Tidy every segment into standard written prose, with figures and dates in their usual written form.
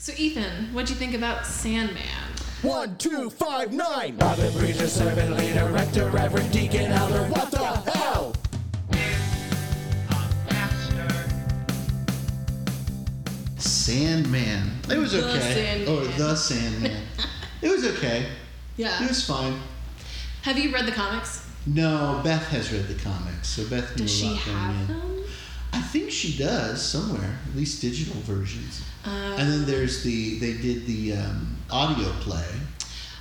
So, Ethan, what'd you think about Sandman? 1, 2, 5, 9! Robin, preacher, servant, leader, rector, reverend, deacon, elder, what the hell? Sandman. It was okay. The Sandman. It was okay. Yeah. It was fine. Have you read the comics? No, Beth has read the comics, so Beth knew a lot about them. I think she does somewhere, at least digital versions. And then there's they did the audio play.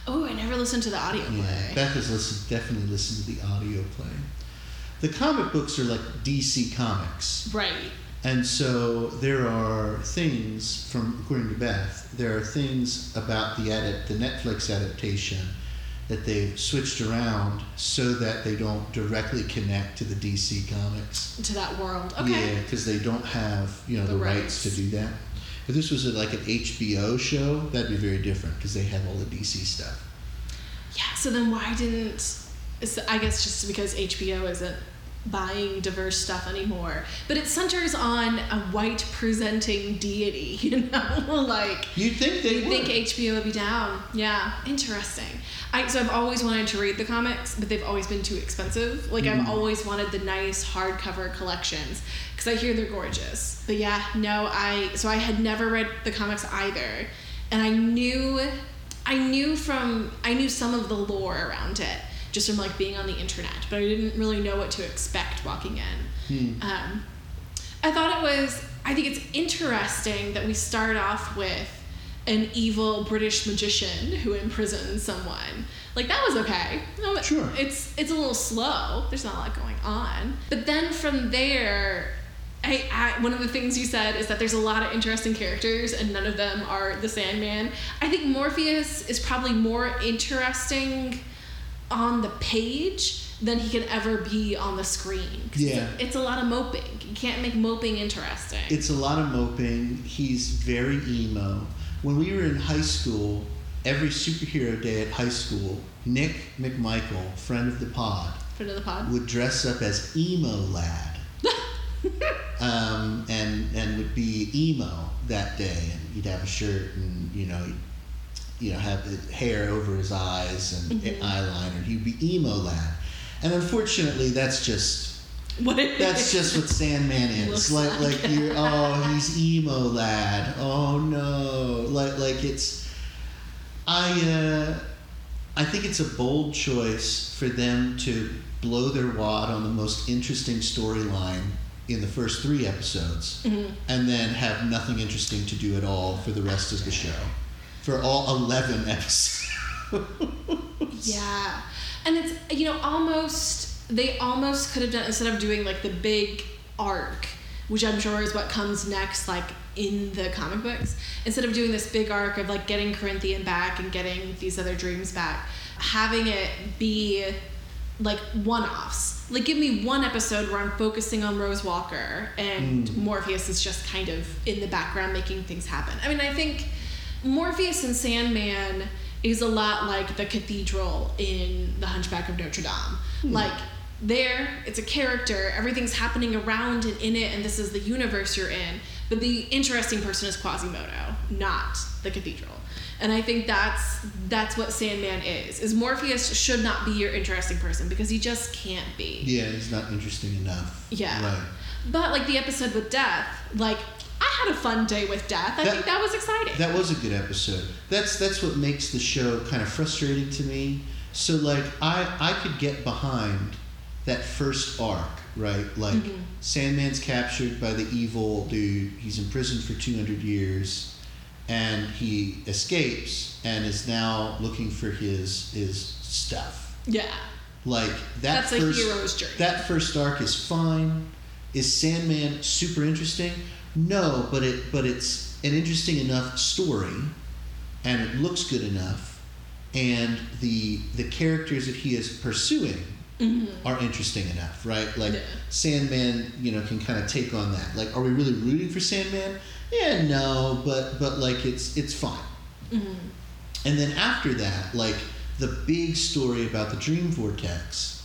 Oh, I never listened to the audio play. Beth has definitely listened to the audio play. The comic books are like DC Comics. Right. And so there are things, according to Beth, there are things about the Netflix adaptation that they've switched around so that they don't directly connect to the DC Comics. To that world, okay. Yeah, because they don't have the rights to do that. If this was like an HBO show, that'd be very different because they have all the DC stuff. Yeah, so then why didn't... I guess just because HBO isn't buying diverse stuff anymore, but it centers on a white presenting deity, you'd think HBO would be down. Yeah, interesting. So I've always wanted to read the comics, but they've always been too expensive. I've always wanted the nice hardcover collections because I hear they're gorgeous, but I had never read the comics either, and I knew some of the lore around it just from being on the internet, but I didn't really know what to expect walking in. I think it's interesting that we start off with an evil British magician who imprisons someone. That was okay. Sure. It's a little slow. There's not a lot going on. But then from there, I one of the things you said is that there's a lot of interesting characters and none of them are the Sandman. I think Morpheus is probably more interesting on the page than he could ever be on the screen. Yeah. It's a lot of moping. You can't make moping interesting. It's a lot of moping. He's very emo. When we were in high school, every superhero day at high school, Nick McMichael, friend of the pod, would dress up as emo lad. and would be emo that day, and he'd have a shirt and have hair over his eyes and eyeliner. He'd be emo lad, and unfortunately, that's just what it is. That's just what Sandman is. He's emo lad. Oh no, I think it's a bold choice for them to blow their wad on the most interesting storyline in the first 3 episodes, and then have nothing interesting to do at all for the rest of the show. For all 11 episodes. Yeah. And it's, they almost could have done, instead of doing the big arc, which I'm sure is what comes next, in the comic books, instead of doing this big arc of getting Corinthian back and getting these other dreams back, having it be one-offs. Give me one episode where I'm focusing on Rose Walker and Morpheus is just kind of in the background making things happen. I think Morpheus and Sandman is a lot like the cathedral in The Hunchback of Notre Dame. It's a character, everything's happening around and in it, and this is the universe you're in, but the interesting person is Quasimodo, not the cathedral. And I think that's what Sandman is Morpheus should not be your interesting person, because he just can't be. Yeah, he's not interesting enough. Yeah. Right. But the episode with Death, I had a fun day with Death. I think that was exciting. That was a good episode. That's what makes the show kind of frustrating to me. So I could get behind that first arc, right? Sandman's captured by the evil dude. He's imprisoned for 200 years, and he escapes and is now looking for his stuff. Yeah. That's a hero's journey. That first arc is fine. Is Sandman super interesting? No, but it's an interesting enough story, and it looks good enough, and the characters that he is pursuing are interesting enough, right? Sandman, can kind of take on that. Are we really rooting for Sandman? Yeah, no, but it's fine. Mm-hmm. And then after that, the big story about the Dream Vortex,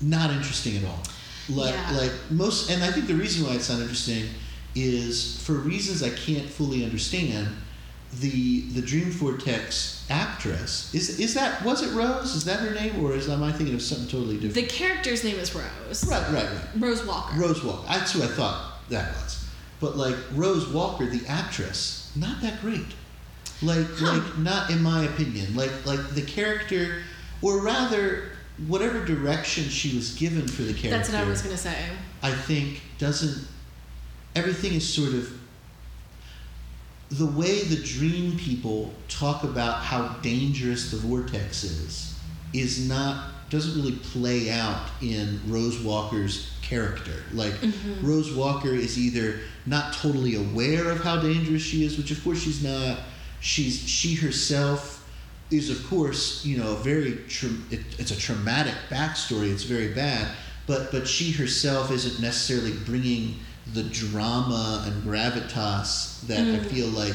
not interesting at all. I think the reason why it's not interesting is for reasons I can't fully understand, the Dream Vortex actress is that, was it Rose? Is that her name, or am I thinking of something totally different? The character's name is Rose. Right. Rose Walker. Rose Walker. That's who I thought that was. But like Rose Walker, the actress, not that great. Like not in my opinion. Like the character, or rather whatever direction she was given for the character. That's what I was going to say. I think doesn't. Everything is sort of the way the dream people talk about how dangerous the vortex doesn't really play out in Rose Walker's character. Like, mm-hmm. Rose Walker is either not totally aware of how dangerous she is, which of course she's not. She herself is, of course, you know, it's a traumatic backstory. It's very bad, but she herself isn't necessarily bringing the drama and gravitas that I feel like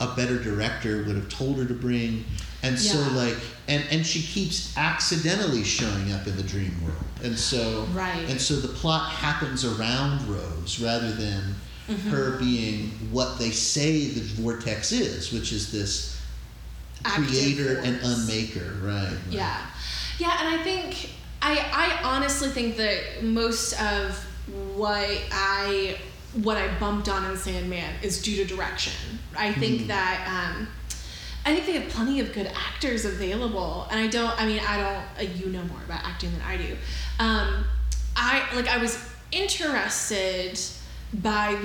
a better director would have told her to bring. And so like, and she keeps accidentally showing up in the dream world. And so, the plot happens around Rose rather than her being what they say the vortex is, which is this creator and unmaker. Right. Yeah. Yeah. And I think, I honestly think that most of what I bumped on in Sandman is due to direction. I think that I think they have plenty of good actors available, and I don't you know more about acting than I do. I was interested by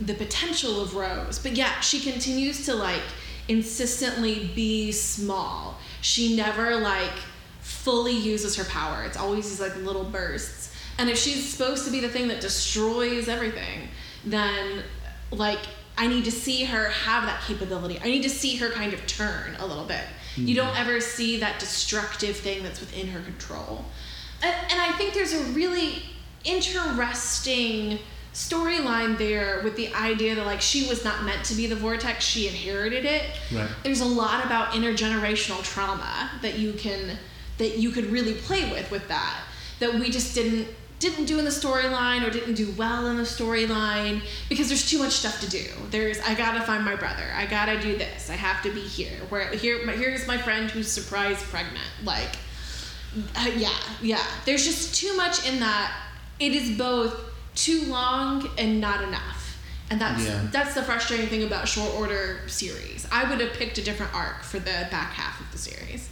the potential of Rose, but yeah, she continues to insistently be small. She never fully uses her power. It's always these little bursts. And if she's supposed to be the thing that destroys everything, then, I need to see her have that capability. I need to see her kind of turn a little bit. Mm-hmm. You don't ever see that destructive thing that's within her control. And I think there's a really interesting storyline there with the idea that, she was not meant to be the vortex. She inherited it. Right. There's a lot about intergenerational trauma that you could really play with that we just didn't do in the storyline, or didn't do well in the storyline, because there's too much stuff to do. I gotta find my brother. I gotta do this. I have to be here. Here's my friend who's surprise pregnant. There's just too much in that. It is both too long and not enough, and that's the frustrating thing about short order series. I would have picked a different arc for the back half of the series.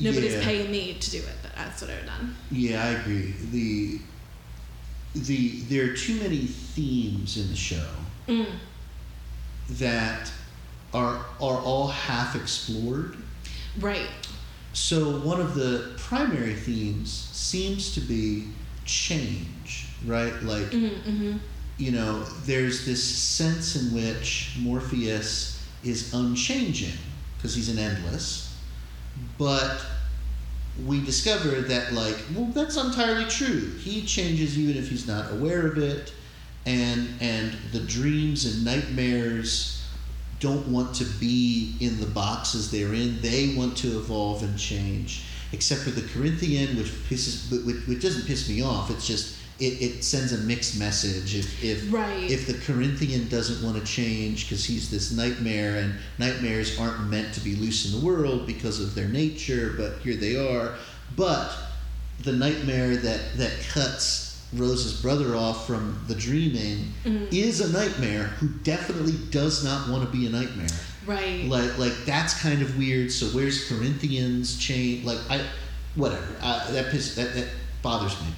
Nobody's paying me to do it, but that's what I've done. Yeah, I agree. There are too many themes in the show that are all half explored. Right. So one of the primary themes seems to be change, right? You know, there's this sense in which Morpheus is unchanging because he's an endless. But we discover that, that's entirely true. He changes even if he's not aware of it, and the dreams and nightmares don't want to be in the boxes they're in. They want to evolve and change, except for the Corinthian, which doesn't piss me off. It's just it sends a mixed message. If the Corinthian doesn't want to change because he's this nightmare, and nightmares aren't meant to be loose in the world because of their nature, but here they are. But the nightmare that cuts Rose's brother off from the dreaming is a nightmare who definitely does not want to be a nightmare. Right. That's kind of weird. So where's Corinthian's change? That bothers me.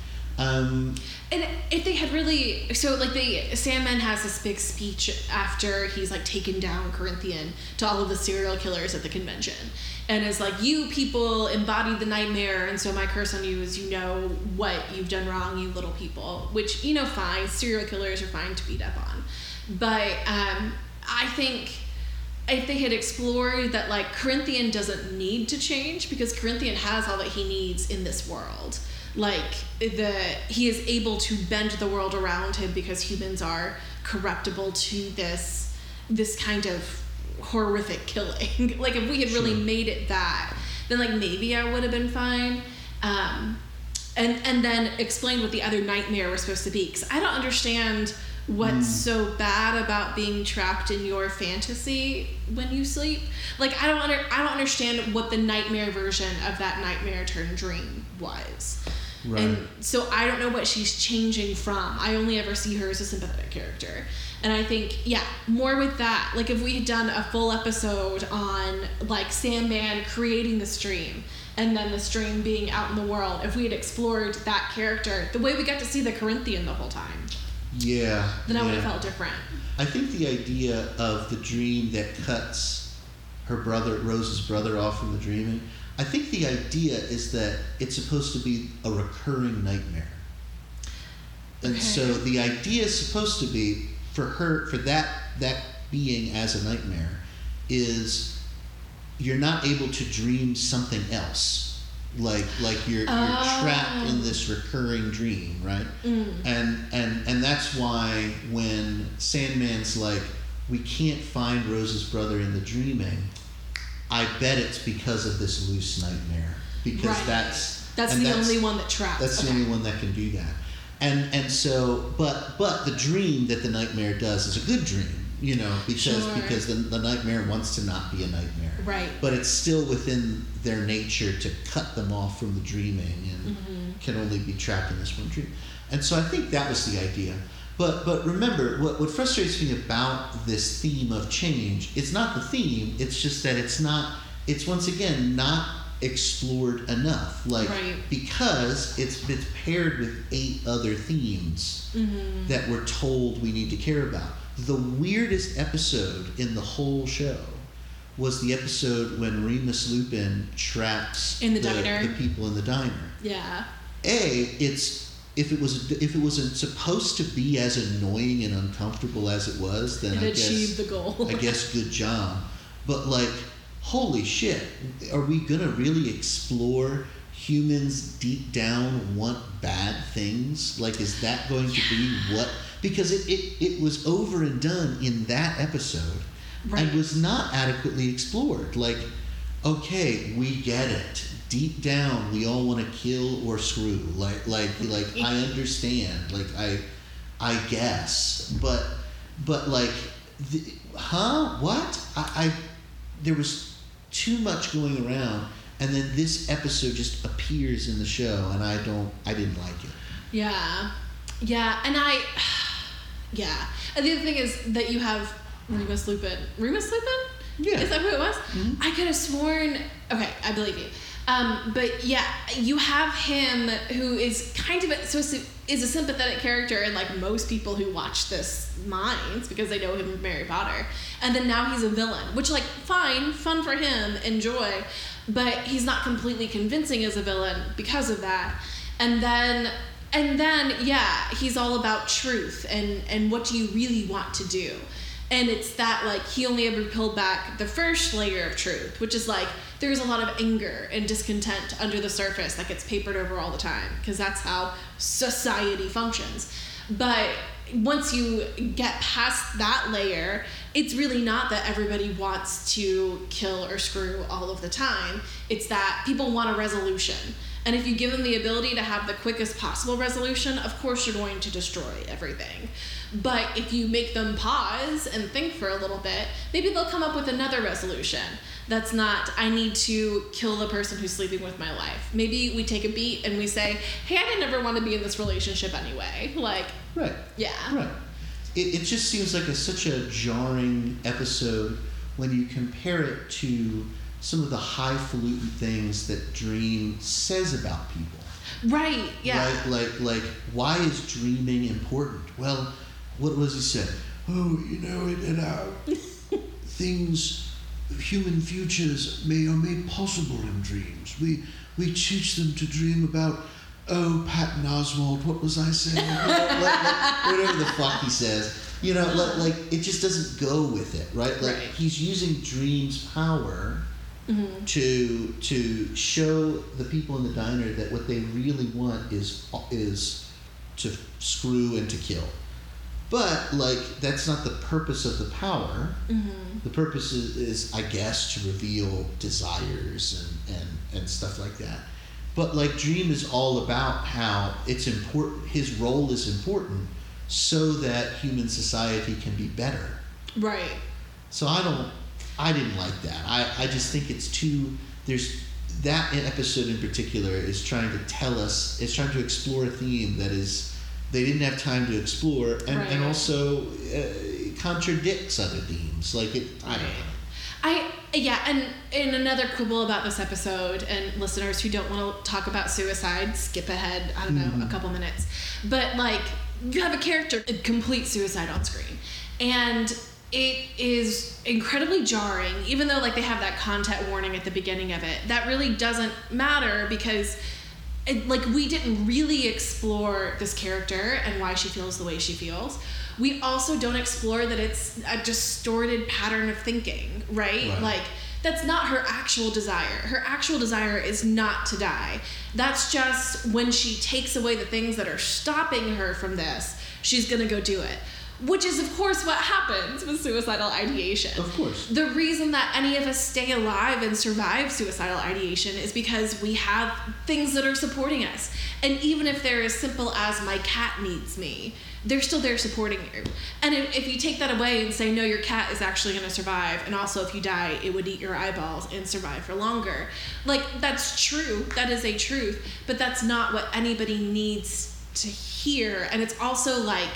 And if they had really... So, Sandman has this big speech after he's, taken down Corinthian to all of the serial killers at the convention. And is you people embodied the nightmare, and so my curse on you is you know what you've done wrong, you little people. Which, fine. Serial killers are fine to beat up on. But I think... if they had explored that, Corinthian doesn't need to change because Corinthian has all that he needs in this world. He is able to bend the world around him because humans are corruptible to this kind of horrific killing. If we had really made it that, then, maybe I would have been fine. And then explained what the other nightmare was supposed to be. Because I don't understand what's so bad about being trapped in your fantasy when you sleep. Like, I don't understand what the nightmare version of that nightmare turned dream was. Right. And so I don't know what she's changing from. I only ever see her as a sympathetic character. And I think, yeah, more with that. Like, if we had done a full episode on, like, Sandman creating this dream and then this dream being out in the world, if we had explored that character the way we got to see the Corinthian the whole time, then I would have felt different. I think the idea of the dream that cuts her brother, Rose's brother, off from the dreaming, I think the idea is that it's supposed to be a recurring nightmare. And so the idea is supposed to be, for her, for that being as a nightmare, is you're not able to dream something else. Like you're trapped in this recurring dream, right? And that's why when Sandman's like, we can't find Rose's brother in the dreaming, I bet it's because of this loose nightmare. Because that's only one that traps. That's the only one that can do that. And so, but the dream that the nightmare does is a good dream, you know, because the nightmare wants to not be a nightmare. Right. But it's still within their nature to cut them off from the dreaming and can only be trapped in this one dream. And so I think that was the idea. But remember, what frustrates me about this theme of change, it's not the theme, it's just that it's once again not explored enough, because it's paired with 8 other themes that we're told we need to care about. The weirdest episode in the whole show was the episode when Remus Lupin traps the people in the diner. Yeah. If it wasn't supposed to be as annoying and uncomfortable as it was, then it achieved the goal. I guess good job. But holy shit, are we going to really explore humans deep down want bad things? Is that going to be what? Because it was over and done in that episode and was not adequately explored. Okay, we get it. Deep down, we all want to kill or screw. I understand. I guess. What? There was too much going around, and then this episode just appears in the show, and I didn't like it. And the other thing is that you have Remus Lupin? Yeah. Is that who it was? Mm-hmm. I could have sworn, okay, I believe you. But yeah, you have him who is is a sympathetic character in most people who watch this minds because they know him from Harry Potter. And then now he's a villain, which fine, fun for him, enjoy, but he's not completely convincing as a villain because of that. And then he's all about truth and what do you really want to do? And it's that, he only ever peeled back the first layer of truth, which is, there's a lot of anger and discontent under the surface that gets papered over all the time, because that's how society functions. But once you get past that layer, it's really not that everybody wants to kill or screw all of the time. It's that people want a resolution. And if you give them the ability to have the quickest possible resolution, of course you're going to destroy everything. But if you make them pause and think for a little bit, maybe they'll come up with another resolution. That's not, I need to kill the person who's sleeping with my life. Maybe we take a beat and we say, hey, I didn't ever want to be in this relationship anyway. It just seems like such a jarring episode when you compare it to some of the highfalutin things that Dream says about people. Right, yeah. Why is dreaming important? Well, what was he said? Oh, things, human futures are made possible in dreams. We teach them to dream about, oh, Patton Oswalt, what was I saying? Whatever the fuck he says. It just doesn't go with it, right? He's using Dream's power to show the people in the diner that what they really want is to screw and to kill. But, that's not the purpose of the power. Mm-hmm. The purpose is, I guess, to reveal desires and stuff like that. But, Dream is all about how it's important. His role is important, so that human society can be better. Right. So I didn't like that. I just think it's too, there's, that episode in particular is trying to tell us, it's trying to explore a theme that is, they didn't have time to explore, and, right. and also it contradicts other themes. Like, it, I don't know. And another quibble about this episode, and listeners who don't want to talk about suicide, skip ahead, I don't know, a couple minutes. But, like, you have a character complete suicide on screen. And it is incredibly jarring, even though, like, they have that content warning at the beginning of it. That really doesn't matter because, it, like, we didn't really explore this character and why she feels the way she feels. We also don't explore that it's a distorted pattern of thinking, right? Like, that's not her actual desire. Her actual desire is not to die. That's just when she takes away the things that are stopping her from this, she's going to go do it. Which is, of course, what happens with suicidal ideation. Of course. The reason that any of us stay alive and survive suicidal ideation is because we have things that are supporting us. And even if they're as simple as my cat needs me, they're still there supporting you. And if you take that away and say, no, your cat is actually going to survive, and also if you die, it would eat your eyeballs and survive for longer. Like, that's true. That is a truth. But that's not what anybody needs to hear. And it's also, like,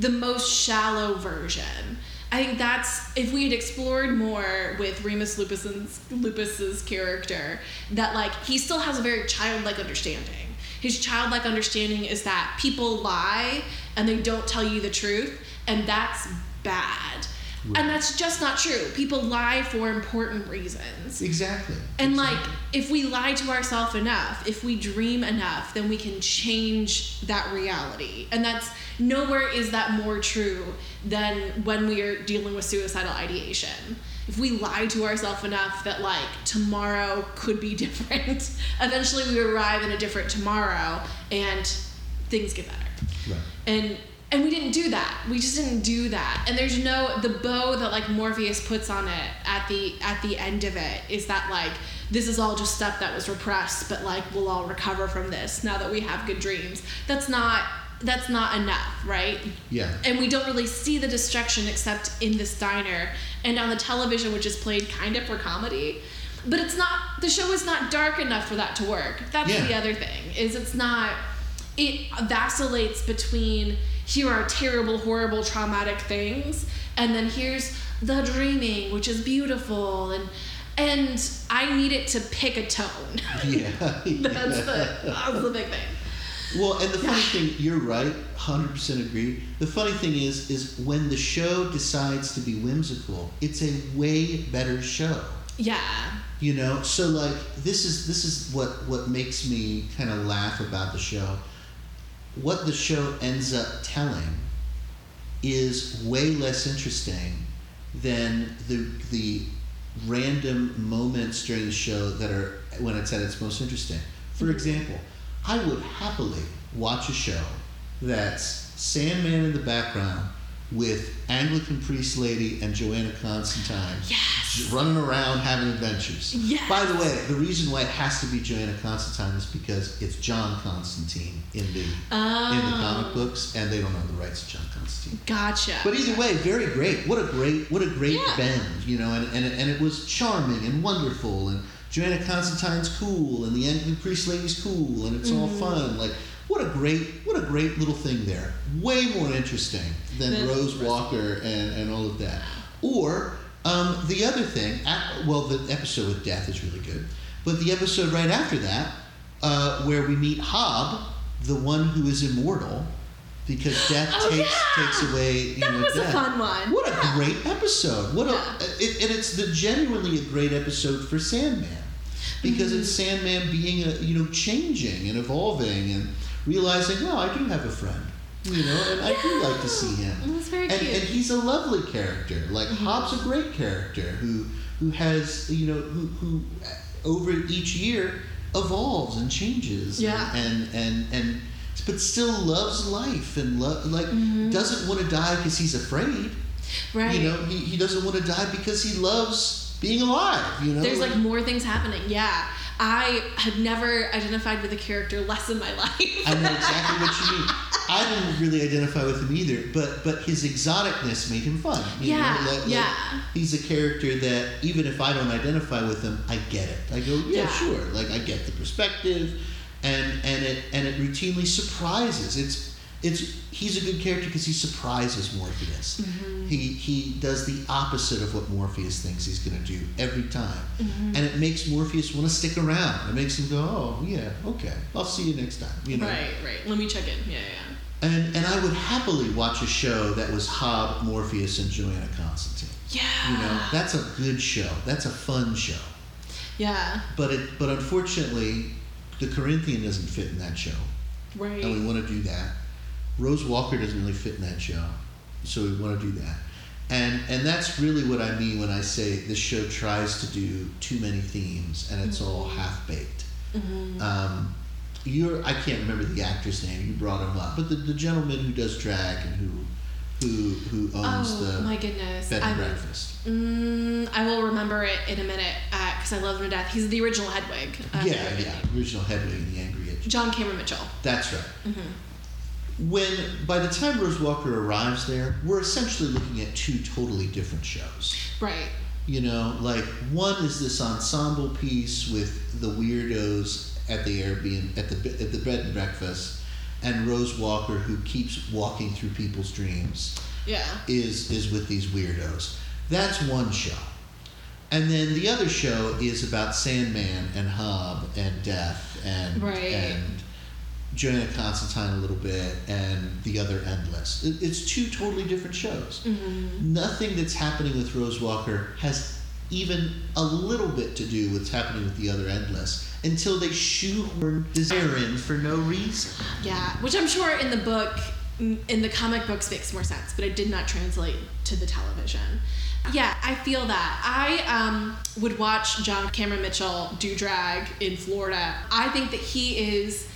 the most shallow version. I think that's, if we had explored more with Remus Lupus's character, that, like, he still has a very childlike understanding. His childlike understanding is that people lie and they don't tell you the truth, and that's bad. Right. And that's just not true. People lie for important reasons. Exactly. And, like, if we lie to ourselves enough, if we dream enough, then we can change that reality. And that's, nowhere is that more true than when we are dealing with suicidal ideation. If we lie to ourselves enough that, like, tomorrow could be different, eventually we arrive in a different tomorrow and things get better. Right. And we didn't do that. We just didn't do that. And there's no, the bow that, like, Morpheus puts on it at the end of it is that, like, this is all just stuff that was repressed, but, like, we'll all recover from this now that we have good dreams. That's not enough, right? Yeah. And we don't really see the destruction except in this diner and on the television, which is played kind of for comedy. But it's not, the show is not dark enough for that to work. That's the other thing, is it's not, it vacillates between here are terrible, horrible, traumatic things, and then here's the dreaming, which is beautiful, and I need it to pick a tone. Yeah. That's the big thing. Well, and the funny thing, you're right, 100% agree. The funny thing is when the show decides to be whimsical, it's a way better show. Yeah. You know, so, like, this is what makes me kind of laugh about the show. What the show ends up telling is way less interesting than the random moments during the show that are when it's at its most interesting. For example, I would happily watch a show that's Sandman in the background with Anglican Priest Lady and Joanna Constantine running around having adventures. Yes. By the way, the reason why it has to be Joanna Constantine is because it's John Constantine in the comic books, and they don't own the rights to John Constantine. Gotcha. But either way, very great. What a great bend, you know, and it was charming and wonderful, and Joanna Constantine's cool, and the Anglican Priest Lady's cool, and it's all fun. Like, what a great little thing there. Way more interesting than Rose Walker and all of that. Or the other thing, the episode with Death is really good, but the episode right after that, where we meet Hob, the one who is immortal, because Death takes away, you know, Death. That was a fun one. What a great episode. It's the genuinely a great episode for Sandman. Because it's Sandman being, changing and evolving and realizing, well, I do have a friend, you know, and I do like to see him. That's very cute. And he's a lovely character. Like, Hob's a great character who has, you know, who over each year evolves and changes. Yeah. And but still loves life and doesn't want to die because he's afraid. Right. You know, he doesn't want to die because he loves being alive, you know? There's, like, more things happening, yeah. I had never identified with a character less in my life. I know exactly what you mean. I didn't really identify with him either, but his exoticness made him fun. You know? Like, he's a character that even if I don't identify with him, I get it. I go, sure. Like, I get the perspective, and it routinely surprises. He's a good character because he surprises Morpheus. Mm-hmm. He does the opposite of what Morpheus thinks he's going to do every time. Mm-hmm. And it makes Morpheus want to stick around. It makes him go, oh, yeah, okay, I'll see you next time. You know? Right. Let me check in. Yeah. And I would happily watch a show that was Hob, Morpheus, and Joanna Constantine. Yeah. You know, that's a good show. That's a fun show. Yeah. But unfortunately, the Corinthian doesn't fit in that show. Right. And we want to do that. Rose Walker doesn't really fit in that show, so we want to do that. And that's really what I mean when I say this show tries to do too many themes and it's all half-baked. Mm-hmm. I can't remember the actor's name, you brought him up, but the gentleman who does drag and who owns my goodness. Bed and Breakfast. I will remember it in a minute because I love him to death. He's the original Hedwig. Original Hedwig and the Angry Inch. John Cameron Mitchell. That's right. Mm-hmm. By the time Rose Walker arrives there, we're essentially looking at two totally different shows. Right. You know, like, one is this ensemble piece with the weirdos at the Airbnb, at the bed and breakfast, and Rose Walker, who keeps walking through people's dreams, is with these weirdos. That's one show. And then the other show is about Sandman and Hob and Death and Joanna Constantine a little bit, and the other Endless. It's two totally different shows. Mm-hmm. Nothing that's happening with Rose Walker has even a little bit to do with what's happening with the other Endless until they shoehorn Desire in for no reason. Yeah, which I'm sure in the book, in the comic books makes more sense, but it did not translate to the television. Yeah, I feel that. I would watch John Cameron Mitchell do drag in Florida. I think that he is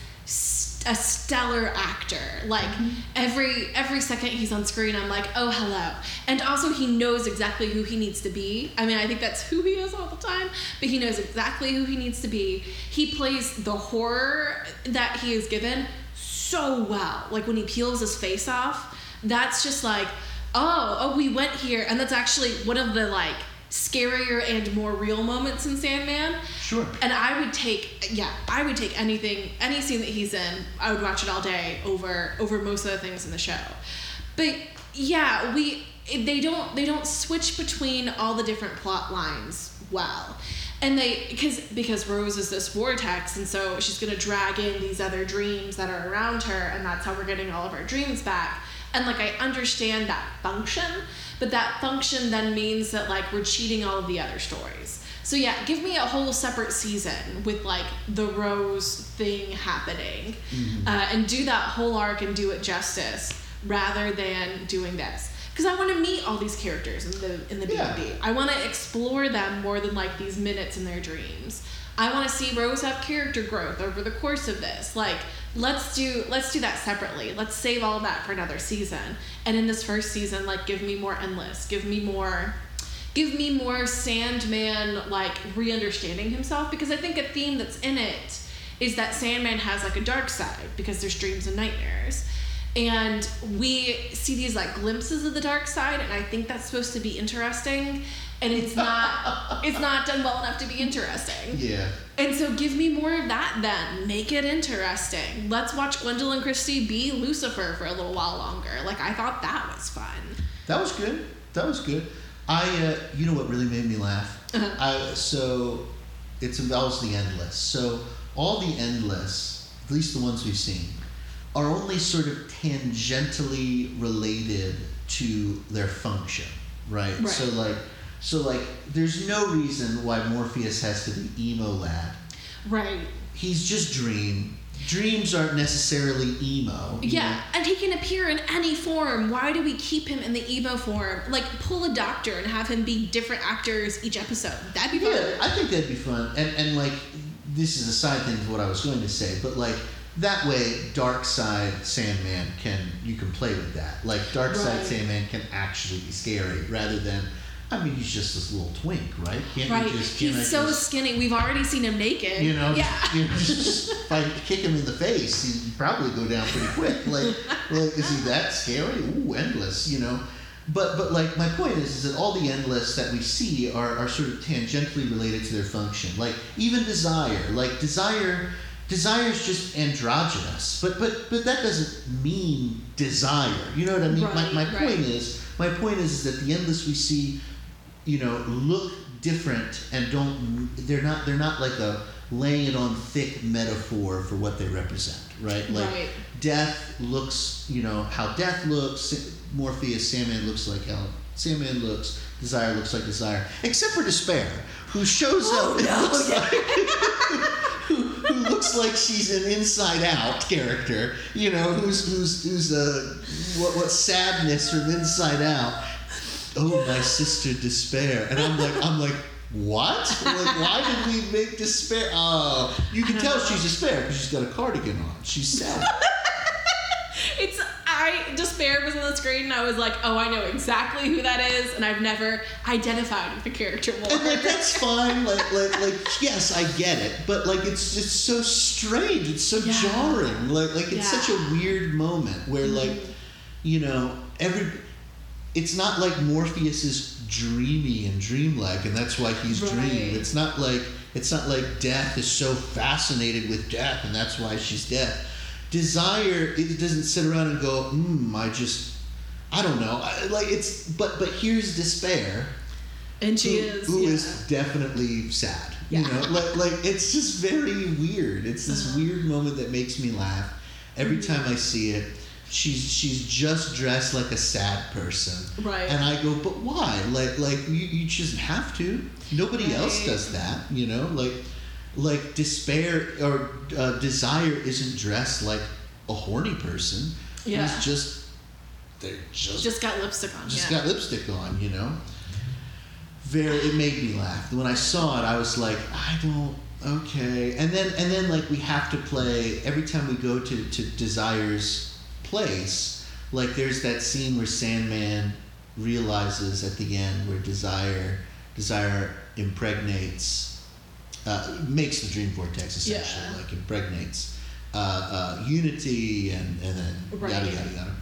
a stellar actor. Like, every second he's on screen, I'm like, oh, hello. And also, he knows exactly who he needs to be. I mean, I think that's who he is all the time, but he knows exactly who he needs to be. He plays the horror that he is given so well. Like, when he peels his face off, that's just like, oh, we went here. And that's actually one of the, like, scarier and more real moments in Sandman. Sure. And I would take anything, any scene that he's in, I would watch it all day over most of the things in the show. But yeah, they don't switch between all the different plot lines well. And because Rose is this vortex, and so she's going to drag in these other dreams that are around her, and that's how we're getting all of our dreams back. And, like, I understand that function, but that function then means that, like, we're cheating all of the other stories. So, yeah, give me a whole separate season with, like, the Rose thing happening. Mm-hmm. And do that whole arc and do it justice rather than doing this. Because I want to meet all these characters in the B&B. I want to explore them more than, like, these minutes in their dreams. I want to see Rose have character growth over the course of this. Like, let's do that separately. Let's save all that for another season. And in this first season, like, give me more Endless. Give me more Sandman, like, re-understanding himself. Because I think a theme that's in it is that Sandman has, like, a dark side because there's dreams and nightmares. And we see these, like, glimpses of the dark side, and I think that's supposed to be interesting. And it's not done well enough to be interesting. Yeah. And so give me more of that then. Make it interesting. Let's watch Gwendolyn Christie be Lucifer for a little while longer. Like, I thought that was fun. That was good. I you know what really made me laugh? Uh-huh. That was the Endless. So all the Endless, at least the ones we've seen, are only sort of tangentially related to their function, right? So, like, there's no reason why Morpheus has to be emo lad. Right. He's just Dream. Dreams aren't necessarily emo. Yeah, know? And he can appear in any form. Why do we keep him in the emo form? Like, pull a doctor and have him be different actors each episode. That'd be fun. Yeah, I think that'd be fun. And like, this is a side thing to what I was going to say, but, like, that way, Dark Side Sandman you can play with that. Like, Dark Side Sandman can actually be scary rather than I mean, he's just this little twink, right? He's so skinny. We've already seen him naked. You know, yeah. Just if I kick him in the face, he'd probably go down pretty quick. Like, is he that scary? Ooh, Endless, you know. But like, my point is that all the Endless that we see are sort of tangentially related to their function. Like, even Desire. Like, Desire's just androgynous, but that doesn't mean desire. You know what I mean? Right, my point is that the Endless we see, you know, look different and they're not like a laying on thick metaphor for what they represent, right? Like, right. Death looks, you know, how Death looks. Morpheus, Sandman looks like how Sandman looks. Desire looks like Desire, except for Despair, who shows up. Who looks like she's an Inside Out character, you know, who's what Sadness from Inside Out. Oh, my sister Despair, and I'm like, what? Like, why did we make Despair? Oh, you can tell she's Despair because she's got a cardigan on. She's sad. Despair was on the screen and I was like, oh, I know exactly who that is, and I've never identified with the character more. And like, that's fine, like yes, I get it, but like it's so strange, it's so jarring, like it's such a weird moment where like, you know, it's not like Morpheus is dreamy and dreamlike, and that's why he's dream. It's not like Death is so fascinated with death, and that's why she's death. Desire, it doesn't sit around and go, I don't know. But here's Despair. And she is definitely sad. Yeah. You know, like it's just very weird. It's this weird moment that makes me laugh every time I see it. She's just dressed like a sad person. Right. And I go, but why? Like you just have to. Nobody else does that, you know? Like Despair or Desire isn't dressed like a horny person. Yeah. It's just they just got lipstick on. Got lipstick on, you know. It made me laugh. When I saw it, I was like, okay. And then like, we have to play every time we go to Desire's place. Like, there's that scene where Sandman realizes at the end where Desire impregnates. Makes the Dream Vortex, essentially, like impregnates Unity and then yada yada yada,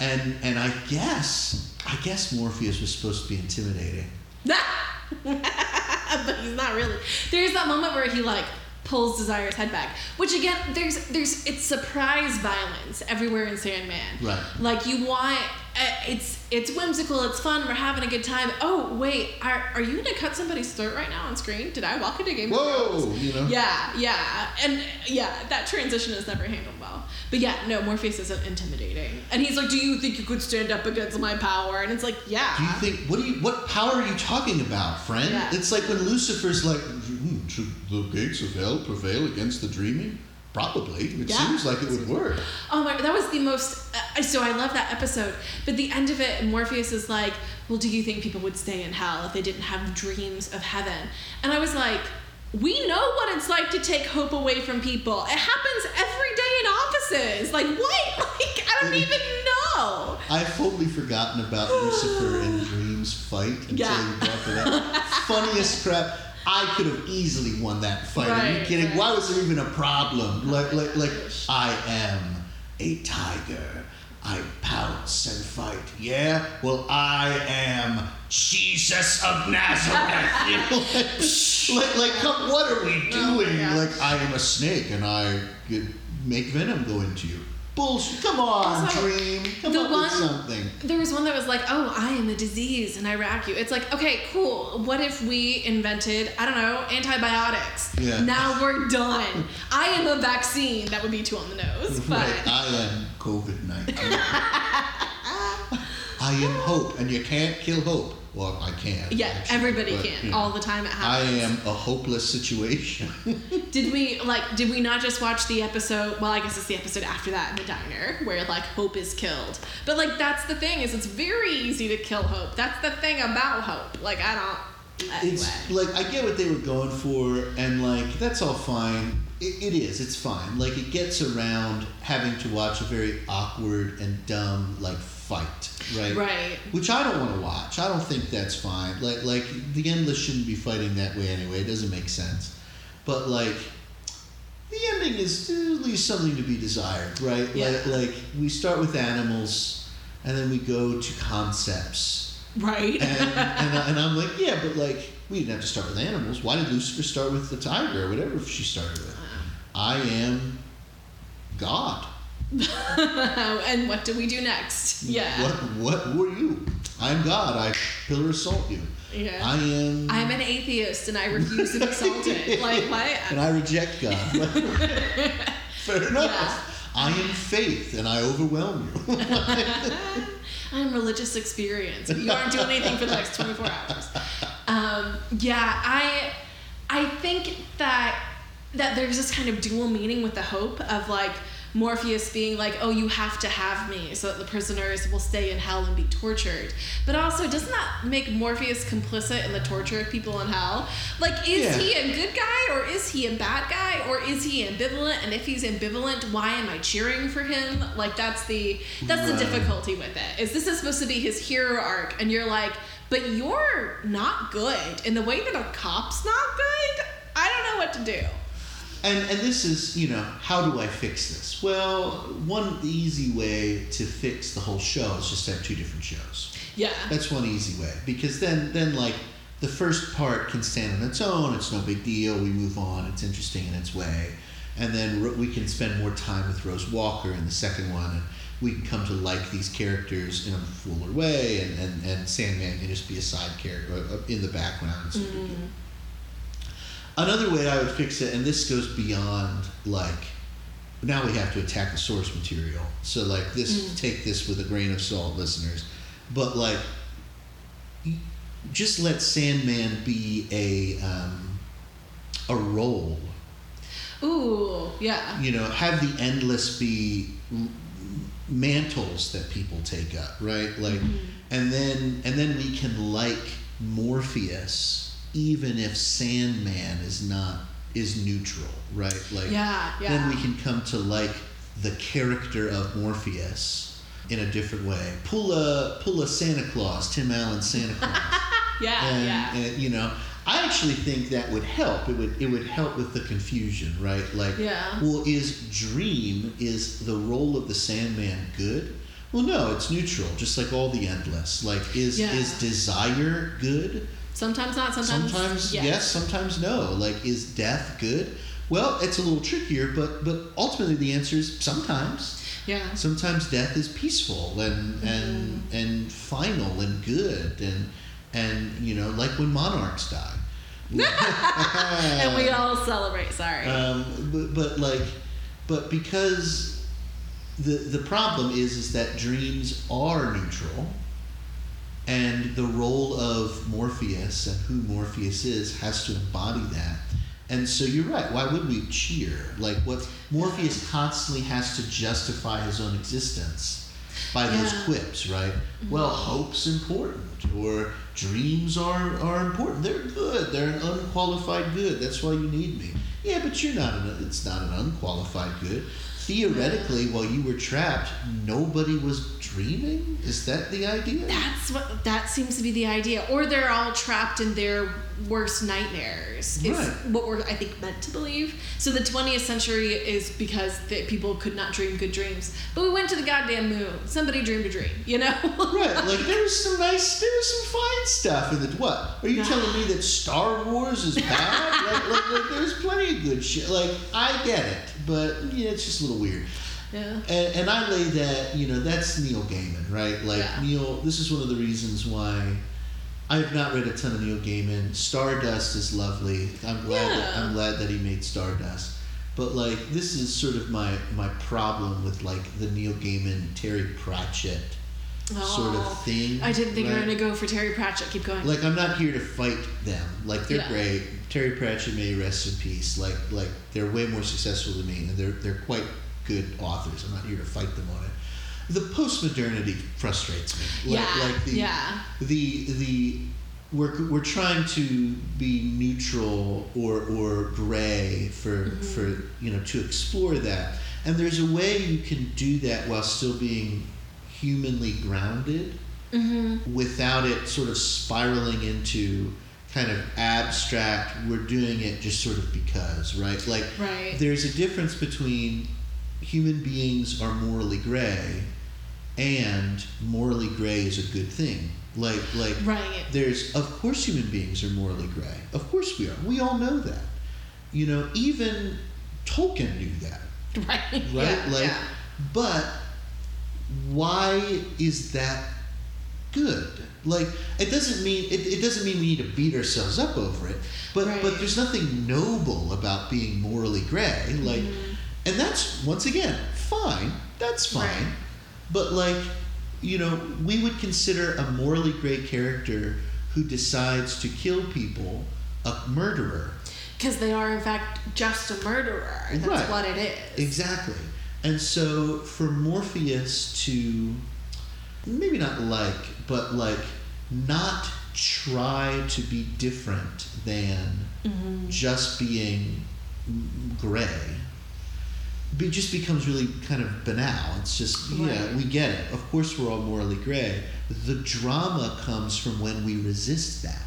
and I guess Morpheus was supposed to be intimidating, but he's not really. There's that moment where he like pulls Desire's head back, which again, there's it's surprise violence everywhere in Sandman. Right, like you want. It's whimsical, it's fun, we're having a good time. Oh, wait, are you going to cut somebody's throat right now on screen? Did I walk into Game of Thrones? Whoa, you know? Yeah. And, that transition is never handled well. But Morpheus isn't intimidating. And he's like, do you think you could stand up against my power? And it's like, yeah. Do you think, what power are you talking about, friend? Yeah. It's like when Lucifer's like, should the gates of hell prevail against the dreaming? Probably. It seems like it would work. Oh my, that was the most... so I love that episode. But the end of it, Morpheus is like, well, do you think people would stay in hell if they didn't have dreams of heaven? And I was like, we know what it's like to take hope away from people. It happens every day in offices. Like, what? Like, I don't even know. I've totally forgotten about Lucifer and Dreams fight until you brought it up. Funniest crap. I could have easily won that fight. Are you kidding? Right. Why was there even a problem? Like I am a tiger. I pounce and fight. Yeah? Well, I am Jesus of Nazareth. You know? Like, what are we doing? Like, I am a snake and I make venom go into you. Bullshit. Come on, so, Dream. Come up with something. There was one that was like, oh, I am a disease and I rack you. It's like, okay, cool. What if we invented, I don't know, antibiotics? Yeah. Now we're done. I am a vaccine. That would be too on the nose. But. Right. I am COVID-19. I am hope, and you can't kill hope. Well, I can. Yeah, actually, everybody can. You know, all the time it happens. I am a hopeless situation. Did we not just watch the episode? Well, I guess it's the episode after that in the diner where like hope is killed. But like, that's the thing is it's very easy to kill hope. That's the thing about hope. Like, I get what they were going for, and like, that's all fine. It's fine. Like, it gets around having to watch a very awkward and dumb, like, fight, right? Right. Which I don't want to watch. I don't think that's fine. Like the Endless shouldn't be fighting that way anyway. It doesn't make sense. But like the ending is at least something to be desired, right? Yeah. Like we start with animals and then we go to concepts. Right. And I'm like, yeah, but like we didn't have to start with animals. Why did Lucifer start with the tiger or whatever she started with? I am God. And what do we do next? Yeah. What were you? I'm God. I pillar assault you. Yeah. I'm an atheist and I refuse to be assaulted. Like what? And I reject God. Fair enough. Yeah. I am faith and I overwhelm you. I'm religious experience. You aren't doing anything for the next 24 hours. I think that there's this kind of dual meaning with the hope of like Morpheus being like, oh, you have to have me so that the prisoners will stay in hell and be tortured. But also, doesn't that make Morpheus complicit in the torture of people in hell? Like, is he a good guy or is he a bad guy or is he ambivalent? And if he's ambivalent, why am I cheering for him? Like, that's the difficulty with it. This is supposed to be his hero arc, and you're like, but you're not good in the way that a cop's not good? I don't know what to do. And this is, you know, how do I fix this? Well, one easy way to fix the whole show is just to have two different shows. Yeah. That's one easy way. Because then like, the first part can stand on its own. It's no big deal. We move on. It's interesting in its way. And then we can spend more time with Rose Walker in the second one. And we can come to like these characters in a fuller way. And Sandman can just be a side character in the background. Mm-hmm. Another way I would fix it, and this goes beyond, like, now we have to attack the source material. So, like, take this with a grain of salt, listeners. But, like, just let Sandman be a role. Ooh, yeah. You know, have the Endless be mantles that people take up, right? Like, and then we can like Morpheus, even if Sandman is neutral, right? Like, yeah. Then we can come to like the character of Morpheus in a different way. Pull a Santa Claus, Tim Allen Santa Claus. And, you know, I actually think that would help. It would help with the confusion, right? Like, well, is the role of the Sandman good? Well, no, it's neutral, just like all the Endless. Like, is Desire good? Sometimes not, sometimes yes, sometimes no. Like, is Death good? Well, it's a little trickier, but ultimately the answer is sometimes. Yeah. Sometimes Death is peaceful and final and good and you know, like when monarchs die. And we all celebrate, sorry. But because the problem is that dreams are neutral. And the role of Morpheus and who Morpheus is has to embody that. And so you're right. Why would we cheer? Like, what Morpheus constantly has to justify his own existence by those quips, right? Mm-hmm. Well, hope's important, or dreams are important. They're good. They're an unqualified good. That's why you need me. Yeah, but you're not. It's not an unqualified good. Theoretically, while you were trapped, nobody was dreaming? Is that the idea? That seems to be the idea. Or they're all trapped in their worst nightmares. Right. Is what we're, I think, meant to believe. So the 20th century is because people could not dream good dreams. But we went to the goddamn moon. Somebody dreamed a dream, you know? Right. Like, there was some fine stuff in the, what? Are you telling me that Star Wars is bad? like, there's plenty of good shit. Like, I get it. But, yeah, it's just a little weird. Yeah. And I lay that, you know, that's Neil Gaiman, right? Like, Neil, this is one of the reasons why I have not read a ton of Neil Gaiman. Stardust is lovely. I'm glad that he made Stardust. But, like, this is sort of my problem with, like, the Neil Gaiman, Terry Pratchett sort of thing. I didn't think you were going to go for Terry Pratchett. Keep going. Like, I'm not here to fight them. Like, they're great. Terry Pratchett may rest in peace. Like they're way more successful than me, and they're quite good authors. I'm not here to fight them on it. The postmodernity frustrates me. We're trying to be neutral or gray for you know, to explore that, and there's a way you can do that while still being humanly grounded mm-hmm. without it sort of spiraling into kind of abstract, we're doing it just sort of because, right? Like, right. There's a difference between human beings are morally gray and morally gray is a good thing. Like right. There's, of course human beings are morally gray. Of course we are. We all know that. You know, even Tolkien knew that. Right. Right? Yeah, like, yeah. But why is that good? Like, it doesn't mean we need to beat ourselves up over it. But right. But there's nothing noble about being morally gray. Like mm. and that's, once again, fine. That's fine. Right. But like, you know, we would consider a morally gray character who decides to kill people a murderer. Because they are, in fact, just a murderer. That's right. What it is. Exactly. And so for Morpheus to, maybe not like, but like, not try to be different than mm-hmm. just being gray, it just becomes really kind of banal. It's just, right. Yeah, we get it. Of course we're all morally gray. The drama comes from when we resist that.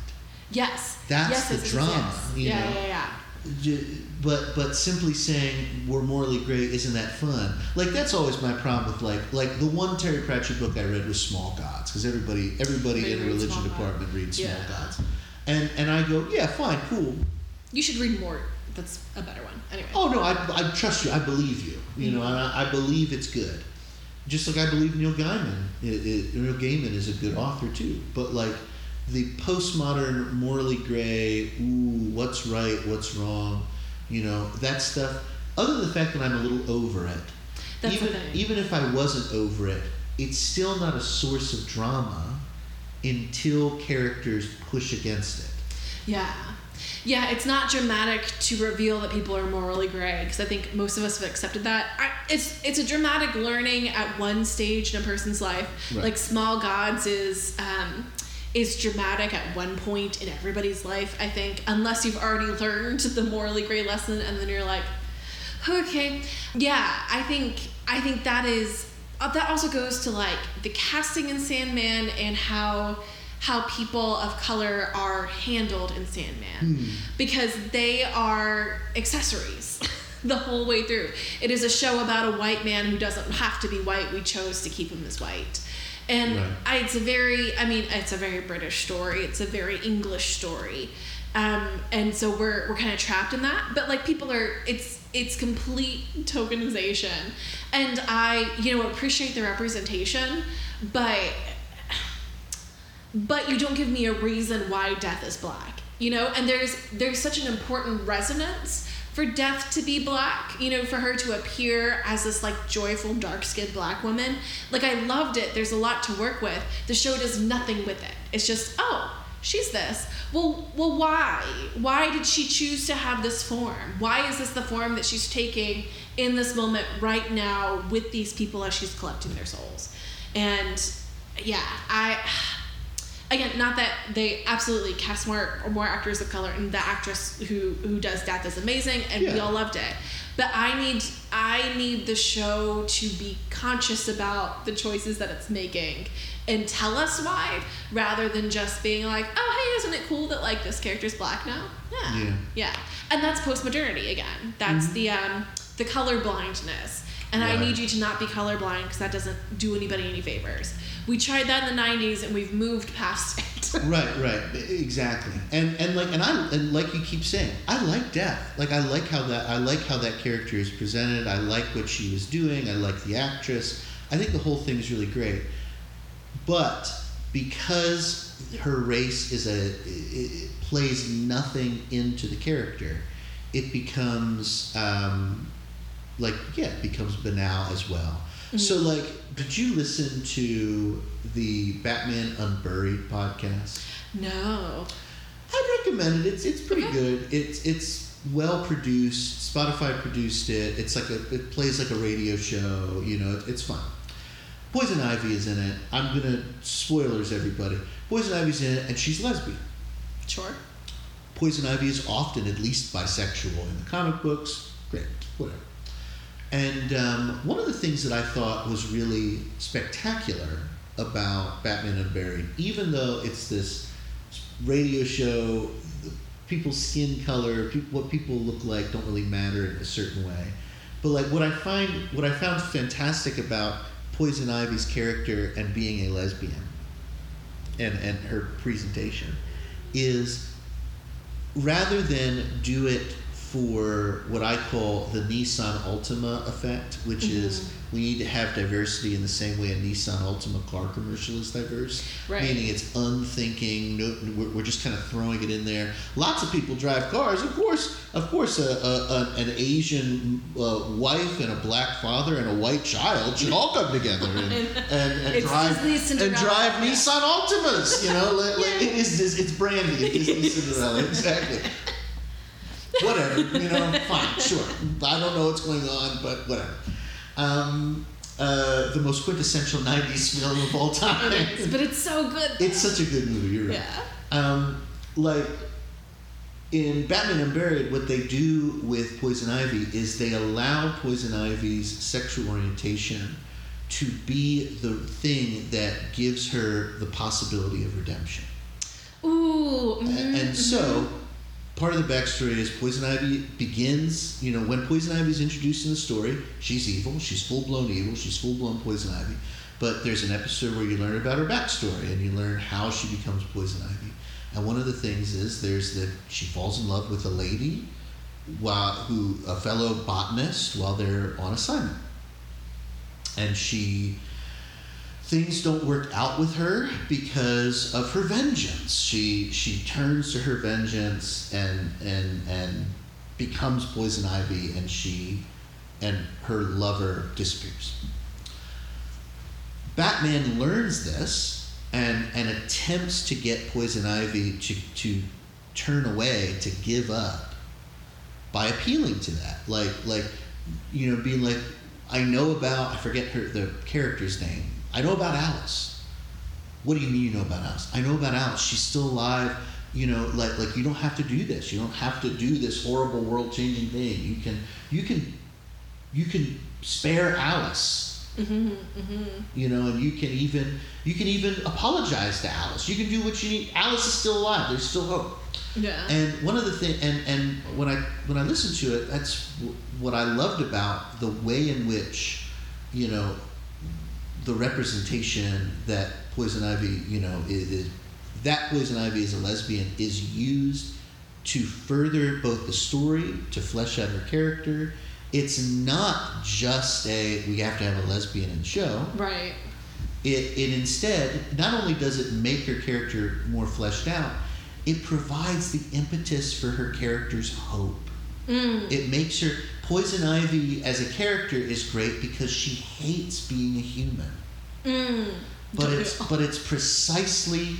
Yes. That's the drama. Yes. You know? Yeah. But simply saying we're morally gray, isn't that fun? Like, that's always my problem with like the one Terry Pratchett book I read was Small Gods, because everybody in the religion department reads Small Gods, and I go, yeah, fine, cool. You should read more. That's a better one. Anyway. Oh no, I trust you. I believe you. You mm-hmm. know, and I believe it's good. Just like I believe Neil Gaiman. Neil Gaiman is a good author too. But like. The postmodern, morally gray, ooh, what's right, what's wrong, you know, that stuff. Other than the fact that I'm a little over it. That's the thing. Even if I wasn't over it, it's still not a source of drama until characters push against it. Yeah. Yeah, it's not dramatic to reveal that people are morally gray, because I think most of us have accepted that. It's a dramatic learning at one stage in a person's life. Right. Like, Small Gods is dramatic at one point in everybody's life, I think, unless you've already learned the morally gray lesson, and then you're like, okay. Yeah, I think that also goes to like the casting in Sandman and how people of color are handled in Sandman. Mm. Because they are accessories the whole way through. It is a show about a white man who doesn't have to be white. We chose to keep him as white. And right. It's a very British story. It's a very English story. And so we're kind of trapped in that. But like, people are, it's complete tokenization. And I, you know, appreciate the representation, but you don't give me a reason why Death is black, you know? And there's such an important resonance for Death to be black, you know, for her to appear as this like joyful, dark-skinned black woman. Like, I loved it. There's a lot to work with. The show does nothing with it. It's just, oh, she's this. Well, why? Why did she choose to have this form? Why is this the form that she's taking in this moment right now with these people as she's collecting their souls? And yeah, again, not that they absolutely cast more actors of color, and the actress who does Death is amazing, and yeah. We all loved it. But I need the show to be conscious about the choices that it's making and tell us why, rather than just being like, oh, hey, isn't it cool that like this character's black now? Yeah. Yeah. And that's postmodernity again. That's mm-hmm. The color blindness. And right. I need you to not be colorblind, because that doesn't do anybody any favors. We tried that in the 90s, and we've moved past it. Right, exactly. And like you keep saying, I like Death. Like, I like how that character is presented. I like what she was doing. I like the actress. I think the whole thing is really great. But because her race it plays nothing into the character, it becomes. It becomes banal as well. Mm-hmm. So, like, did you listen to the Batman Unburied podcast? No. I'd recommend it. It's pretty good. It's well produced. Spotify produced it. It's like it plays like a radio show. You know, it's fun. Poison Ivy is in it. I'm gonna spoilers everybody. Poison Ivy's in it, and she's lesbian. Sure. Poison Ivy is often at least bisexual in the comic books. Great, whatever. And one of the things that I thought was really spectacular about Batman Unburied, even though it's this radio show, people's skin color, what people look like don't really matter in a certain way. But like what I found fantastic about Poison Ivy's character and being a lesbian and her presentation is rather than do it for what I call the Nissan Altima effect, which mm-hmm. is we need to have diversity in the same way a Nissan Altima car commercial is diverse, right. Meaning it's unthinking. No, we're just kind of throwing it in there. Lots of people drive cars, of course. An Asian wife and a black father and a white child should all come together and drive Nissan Altimas. You know, it's Brandy, it's Disney Cinderella, exactly. Whatever, you know, fine, sure. I don't know what's going on, but whatever. The most quintessential 90s film of all time. It is, but it's so good. It's such a good movie, you're right. Yeah. Like, in Batman Unburied, what they do with Poison Ivy is they allow Poison Ivy's sexual orientation to be the thing that gives her the possibility of redemption. Ooh. Mm-hmm. And so... part of the backstory is Poison Ivy begins, you know, when Poison Ivy is introduced in the story, she's evil, she's full-blown evil, she's full-blown Poison Ivy, but there's an episode where you learn about her backstory and you learn how she becomes Poison Ivy. And one of the things is she falls in love with a lady, a fellow botanist, while they're on assignment. And things don't work out with her because of her vengeance. She turns to her vengeance and becomes Poison Ivy, and she and her lover disappears. Batman learns this and attempts to get Poison Ivy to turn away, to give up, by appealing to that. Like you know, being like, I forget the character's name. I know about Alice. What do you mean you know about Alice? I know about Alice. She's still alive. You know, like you don't have to do this. You don't have to do this horrible world-changing thing. You can spare Alice. Mm-hmm, mm-hmm. You know, and you can even apologize to Alice. You can do what you need. Alice is still alive. There's still hope. Yeah. And one of the things, and when I listened to it, that's what I loved about the way in which, you know, the representation that Poison Ivy, you know, that Poison Ivy is a lesbian is used to further both the story, to flesh out her character. It's not just we have to have a lesbian in the show. Right. It instead, not only does it make her character more fleshed out, it provides the impetus for her character's hope. Mm. It makes her... Poison Ivy as a character is great because she hates being a human. Mm. But it's precisely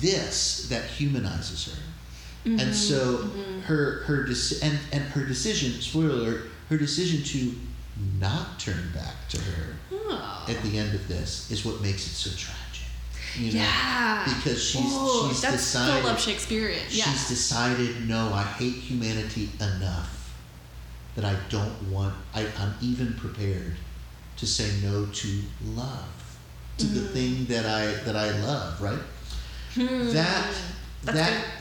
this that humanizes her. Mm-hmm. And so mm-hmm. her decision, spoiler alert, her decision to not turn back to her at the end of this is what makes it so tragic. You know, yeah. Because she's decided. That's so love Shakespearean. Yeah. She's decided, no, I hate humanity enough that I don't want, I'm even prepared to say no to love, to mm-hmm. the thing that I love, right? Mm-hmm.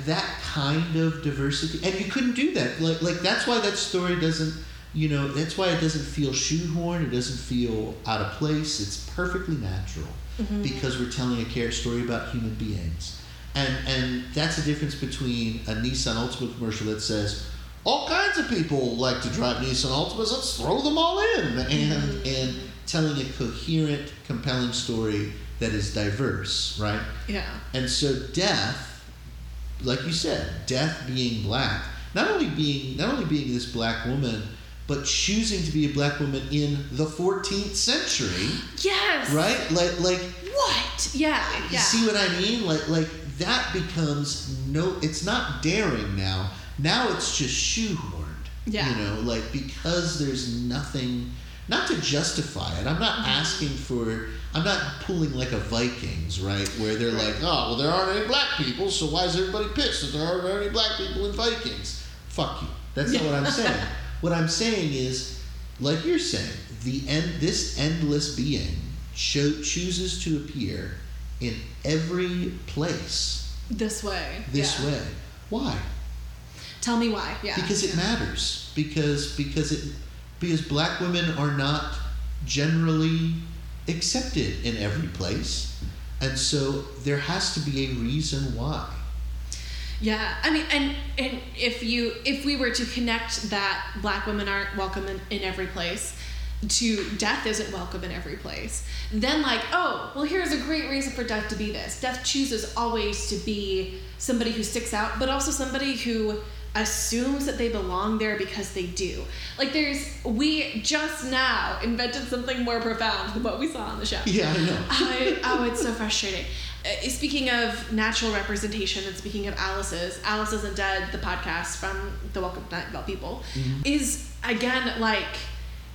That kind of diversity, and you couldn't do that. Like that's why that story doesn't, you know, that's why it doesn't feel shoehorned, it doesn't feel out of place. It's perfectly natural mm-hmm. because we're telling a character story about human beings, and that's the difference between a Nissan Altima commercial that says, all kinds of people like to drive Nissan Altimas. Let's throw them all in. And telling a coherent, compelling story that is diverse, right? Yeah. And so Death, like you said, Death being black, not only being this black woman, but choosing to be a black woman in the 14th century. Yes. Right? Like what? Yeah. You see what I mean? Like that becomes it's not daring now. Now it's just shoehorned, yeah. You know, like because there's nothing, not to justify it. I'm not mm-hmm. asking for, I'm not pulling like a Vikings, right? Where they're like, oh, well, there aren't any black people, so why is everybody pissed that there aren't any black people in Vikings? Fuck you. That's not what I'm saying. What I'm saying is, like you're saying, this endless being chooses to appear in every place. This way. This way. Why? Tell me why. Yeah. Because it matters. Because black women are not generally accepted in every place, and so there has to be a reason why. Yeah, I mean, and if we were to connect that black women aren't welcome in every place to death isn't welcome in every place, then like, oh, well, here's a great reason for death to be this. Death chooses always to be somebody who sticks out, but also somebody who assumes that they belong there because they do. Like we just now invented something more profound than what we saw on the show. Yeah, I know. It's so frustrating. Speaking of natural representation and speaking of Alice Isn't Dead, the podcast from the Welcome to Night Vale people, is again like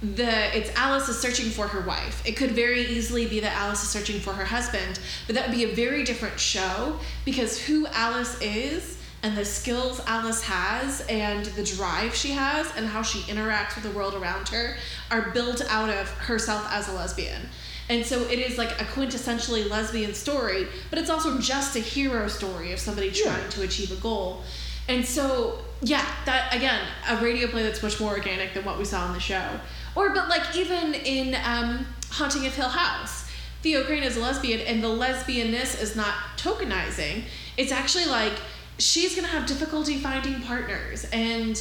it's Alice is searching for her wife. It could very easily be that Alice is searching for her husband, but that would be a very different show because who Alice is and the skills Alice has and the drive she has and how she interacts with the world around her are built out of herself as a lesbian. And so it is like a quintessentially lesbian story, but it's also just a hero story of somebody trying to achieve a goal. And so, yeah, that, again, a radio play that's much more organic than what we saw on the show. But like even in Haunting of Hill House, Theo Crane is a lesbian and the lesbianness is not tokenizing. It's actually like she's going to have difficulty finding partners and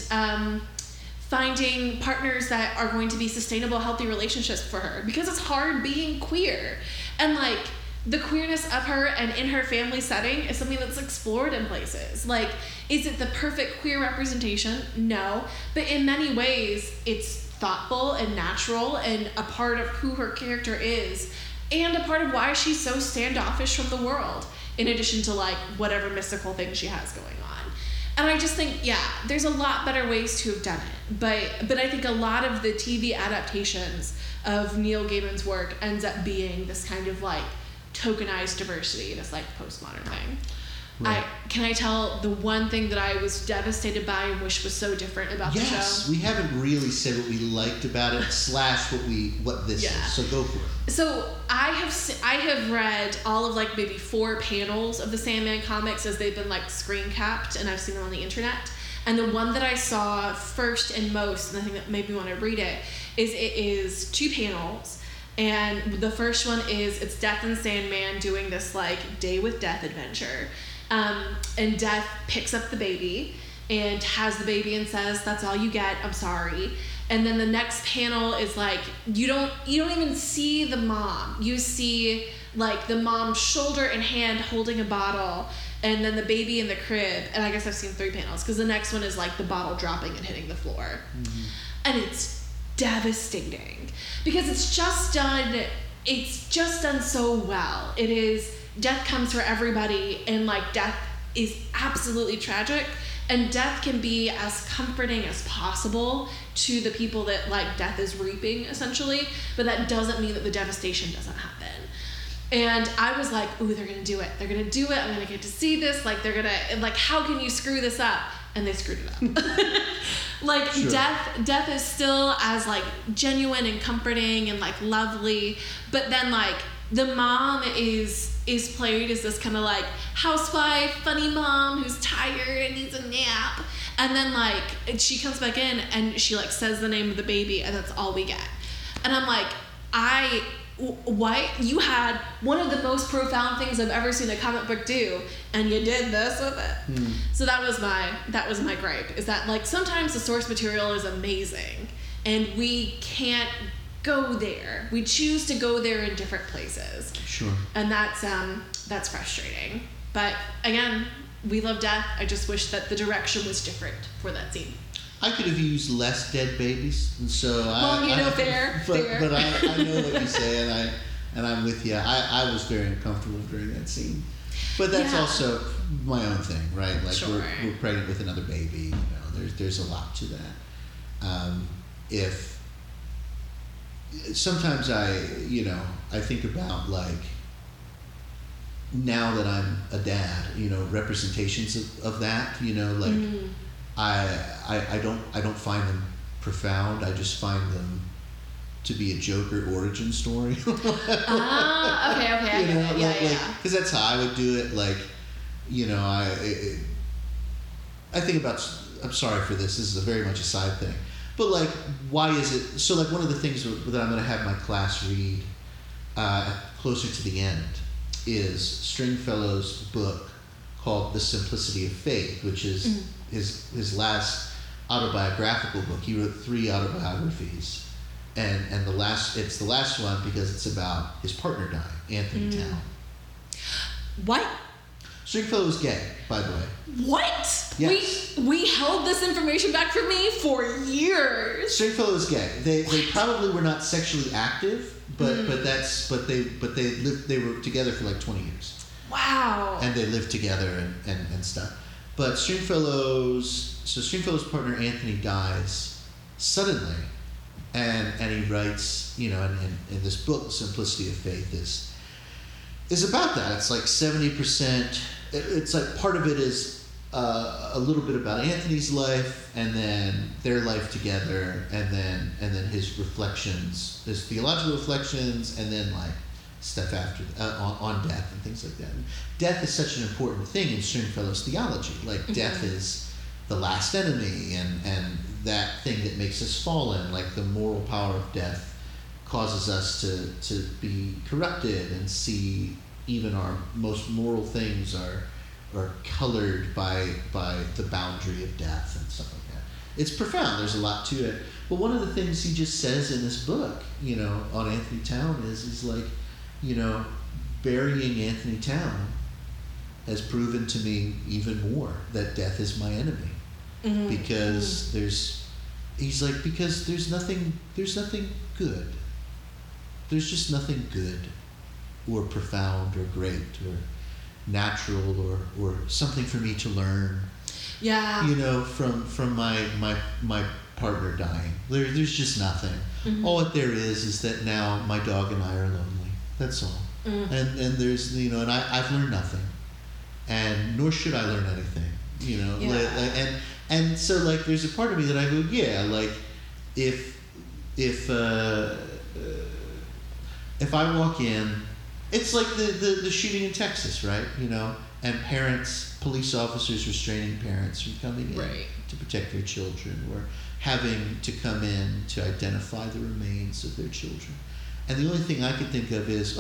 finding partners that are going to be sustainable, healthy relationships for her because it's hard being queer. And like the queerness of her and in her family setting is something that's explored in places. Like, is it the perfect queer representation? No. But in many ways, it's thoughtful and natural and a part of who her character is and a part of why she's so standoffish from the world in addition to like whatever mystical thing she has going on. And I just think, yeah, there's a lot better ways to have done it. But I think a lot of the TV adaptations of Neil Gaiman's work ends up being this kind of like tokenized diversity, this like postmodern thing. Right. Can I tell the one thing that I was devastated by and wish was so different about the show? Yes, we haven't really said what we liked about it / what this is. So go for it. So I have read all of like maybe 4 panels of the Sandman comics as they've been like screen capped, and I've seen them on the internet. And the one that I saw first and most, and the thing that made me want to read it, is it is 2 panels. And the first one is it's Death and Sandman doing this like Day with Death adventure. And Death picks up the baby and has the baby and says, "That's all you get. I'm sorry." And then the next panel is like, you don't even see the mom. You see like the mom's shoulder and hand holding a bottle and then the baby in the crib. And I guess I've seen 3 panels because the next one is like the bottle dropping and hitting the floor. Mm-hmm. And it's devastating because it's just done so well. It is death comes for everybody, and like death is absolutely tragic, and death can be as comforting as possible to the people that like death is reaping essentially, but that doesn't mean that the devastation doesn't happen. And I was like, ooh, they're gonna do it, I'm gonna get to see this, like they're gonna, like, how can you screw this up? And they screwed it up. Like, sure. Death is still as like genuine and comforting and like lovely, but then like the mom is played as this kind of like housewife, funny mom who's tired and needs a nap. And then like she comes back in and she like says the name of the baby and that's all we get. And I'm like, what? You had one of the most profound things I've ever seen a comic book do, and you did this with it. Mm. So that was my gripe, is that like sometimes the source material is amazing and we can't go there. We choose to go there in different places. Sure. And that's frustrating. But again, we love death. I just wish that the direction was different for that scene. I could have used less dead babies, and so fair. But I know what you say, and I'm with you. I was very uncomfortable during that scene, but that's also my own thing, right? Like we're pregnant with another baby. You know, there's a lot to that. If sometimes I think about like now that I'm a dad, you know, representations of that, you know, like. I don't find them profound. I just find them to be a Joker origin story. Ah, okay. You know, because that's how I would do it. Like, you know, I think about. I'm sorry for this. This is very much a side thing. But, like, why is it... So, like, one of the things that I'm going to have my class read closer to the end is Stringfellow's book called The Simplicity of Faith, which is his last autobiographical book. He wrote 3 autobiographies. And the last... It's the last one because it's about his partner dying, Anthony Town. What? Stringfellow was gay, by the way. What? Yes. We held this information back from me for years. Stringfellow was gay. They probably were not sexually active, but they lived, they were together for like 20 years. Wow. And they lived together and stuff. But Stringfellow's partner Anthony dies suddenly, and he writes, you know, in this book, The Simplicity of Faith is about that. It's like 70%. It's like part of it is a little bit about Anthony's life, and then their life together, and then his reflections, his theological reflections, and then like stuff after on death and things like that. And death is such an important thing in Stringfellow's theology. Like death is the last enemy, and that thing that makes us fallen. Like the moral power of death causes us to be corrupted and see even our most moral things are colored by the boundary of death and stuff like that. It's profound. There's a lot to it. But one of the things he just says in this book, you know, on Anthony Town is like, you know, burying Anthony Town has proven to me even more that death is my enemy. Mm-hmm. Because there's nothing good. There's just nothing good or profound or great or natural or something for me to learn. Yeah. You know, from my partner dying. There's just nothing. Mm-hmm. All that there is that now my dog and I are lonely. That's all. Mm-hmm. And there's, you know, and I've learned nothing. And nor should I learn anything. You know, yeah. And so like there's a part of me that I go, yeah, like if I walk in, it's like the shooting in Texas, right? You know, and police officers restraining parents from coming in to protect their children, or having to come in to identify the remains of their children. And the only thing I could think of is,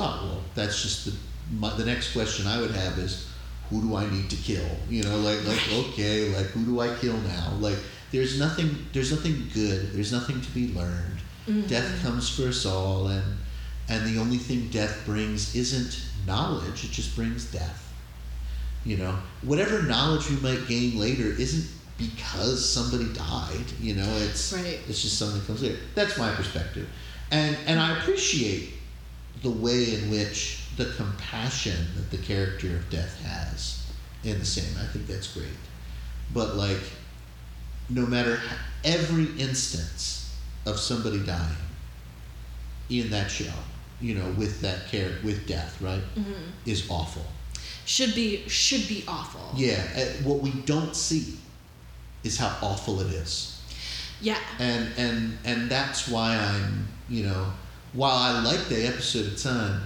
that's just the next question I would have is, who do I need to kill? You know, like who do I kill now? Like there's nothing good. There's nothing to be learned. Mm-hmm. Death comes for us all, and the only thing death brings isn't knowledge, it just brings death. You know, whatever knowledge we might gain later isn't because somebody died, you know, it's just something that comes later. That's my perspective. And I appreciate the way in which the compassion that the character of Death has in the same. I think that's great. But like, no matter every instance of somebody dying in that show, you know, with that care, with death, right, is awful. Should be awful. Yeah, what we don't see is how awful it is. Yeah. And that's why I'm, you know, while I like the episode a ton,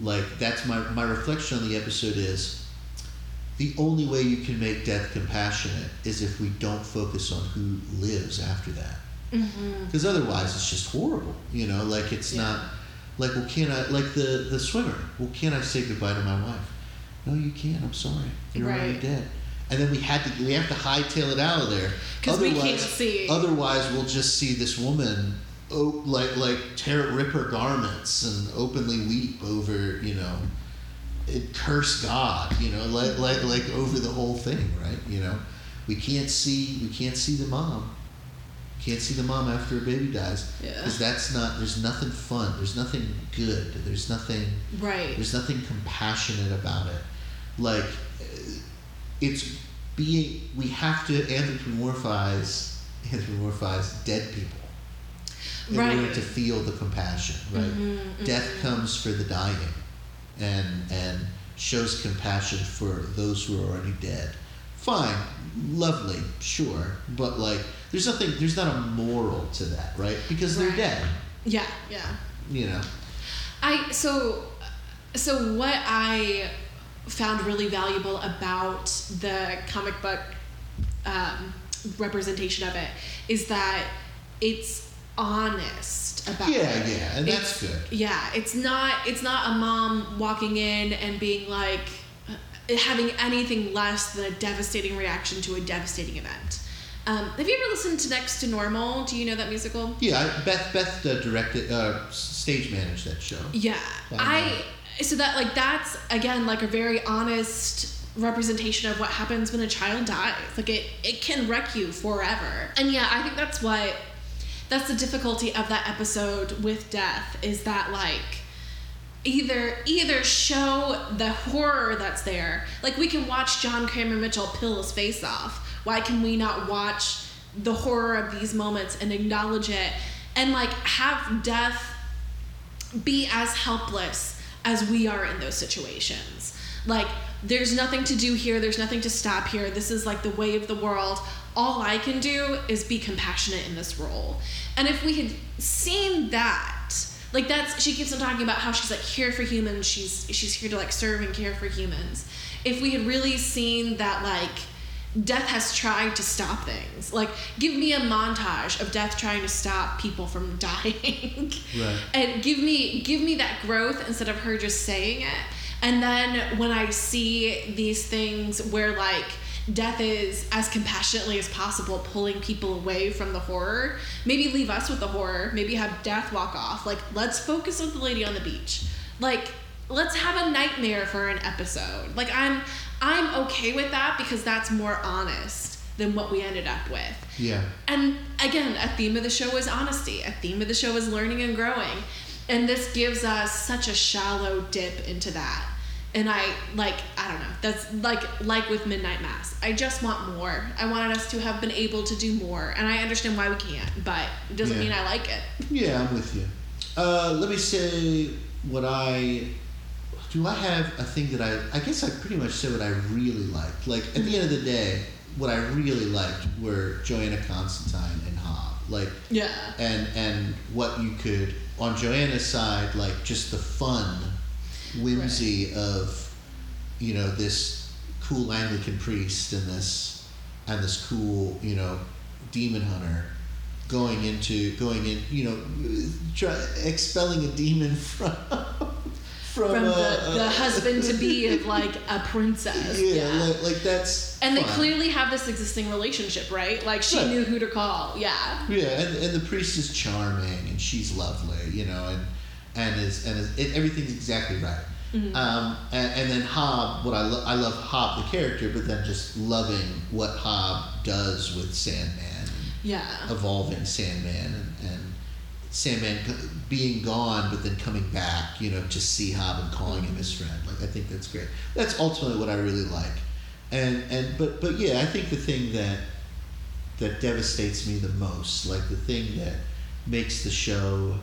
like that's my reflection on the episode is the only way you can make death compassionate is if we don't focus on who lives after that. Because otherwise it's just horrible, you know, like it's not like, well, can I, like the swimmer, well, can I say goodbye to my wife? No, you can't. I'm sorry, you're already dead. And then we have to hightail it out of there because we can't see. Otherwise we'll just see this woman rip her garments and openly weep over, you know, and curse God, you know, like over the whole thing, right? You know, we can't see the mom. Can't see the mom after a baby dies, because that's not. There's nothing fun. There's nothing good. There's nothing. Right. There's nothing compassionate about it. Like, it's being. We have to anthropomorphize dead people in order to feel the compassion. Right. Mm-hmm, Death comes for the dying, and shows compassion for those who are already dead. fine, lovely, sure, but like there's nothing, there's not a moral to that, right? Because they're dead. Yeah, yeah. You know, so what I found really valuable about the comic book representation of it is that it's honest about it. Yeah, and that's good. Yeah, it's not a mom walking in and being like having anything less than a devastating reaction to a devastating event. Have you ever listened to Next to Normal? Do you know that musical? Yeah, Beth directed, stage managed that show. Yeah, that's again like a very honest representation of what happens when a child dies. Like it can wreck you forever. And yeah, I think that's the difficulty of that episode with Death, is that like either show the horror that's there. Like we can watch John Cameron Mitchell peel his face off. Why can we not watch the horror of these moments and acknowledge it and like have Death be as helpless as we are in those situations? Like there's nothing to do here. There's nothing to stop here. This is like the way of the world. All I can do is be compassionate in this role. And if we had seen that, like that's, she keeps on talking about how she's like here for humans. She's here to like serve and care for humans. If we had really seen that, like, Death has tried to stop things. Like, give me a montage of Death trying to stop people from dying. Right. And give me that growth instead of her just saying it. And then when I see these things where, like, Death is, as compassionately as possible, pulling people away from the horror, maybe leave us with the horror. Maybe have Death walk off. Like, let's focus on the lady on the beach. Like, let's have a nightmare for an episode. Like, I'm okay with that because that's more honest than what we ended up with. Yeah. And again, a theme of the show is honesty. A theme of the show is learning and growing. And this gives us such a shallow dip into that. And I don't know. That's like with Midnight Mass. I just want more. I wanted us to have been able to do more. And I understand why we can't, but it doesn't mean I like it. Yeah, I'm with you. Let me say what I... Do I have a thing that I guess I pretty much said what I really liked. Like, at the end of the day, what I really liked were Joanna Constantine and Hob. Like, yeah. And what you could, on Joanna's side, like, just the fun whimsy of, you know, this cool Anglican priest and this cool, you know, demon hunter going in, you know, expelling a demon From the husband-to-be of, like, a princess. Yeah. Like that's And fun. They clearly have this existing relationship, right? Like, she knew who to call, Yeah, and the priest is charming, and she's lovely, you know, and everything's exactly right. Mm-hmm. And then Hob, I love Hob the character, but then just loving what Hob does with Sandman. Yeah. Evolving Sandman and Sandman being gone, but then coming back, you know, to see Hob and calling him his friend. Like, I think that's great. That's ultimately what I really like. But yeah, I think the thing that devastates me the most, like the thing that makes the show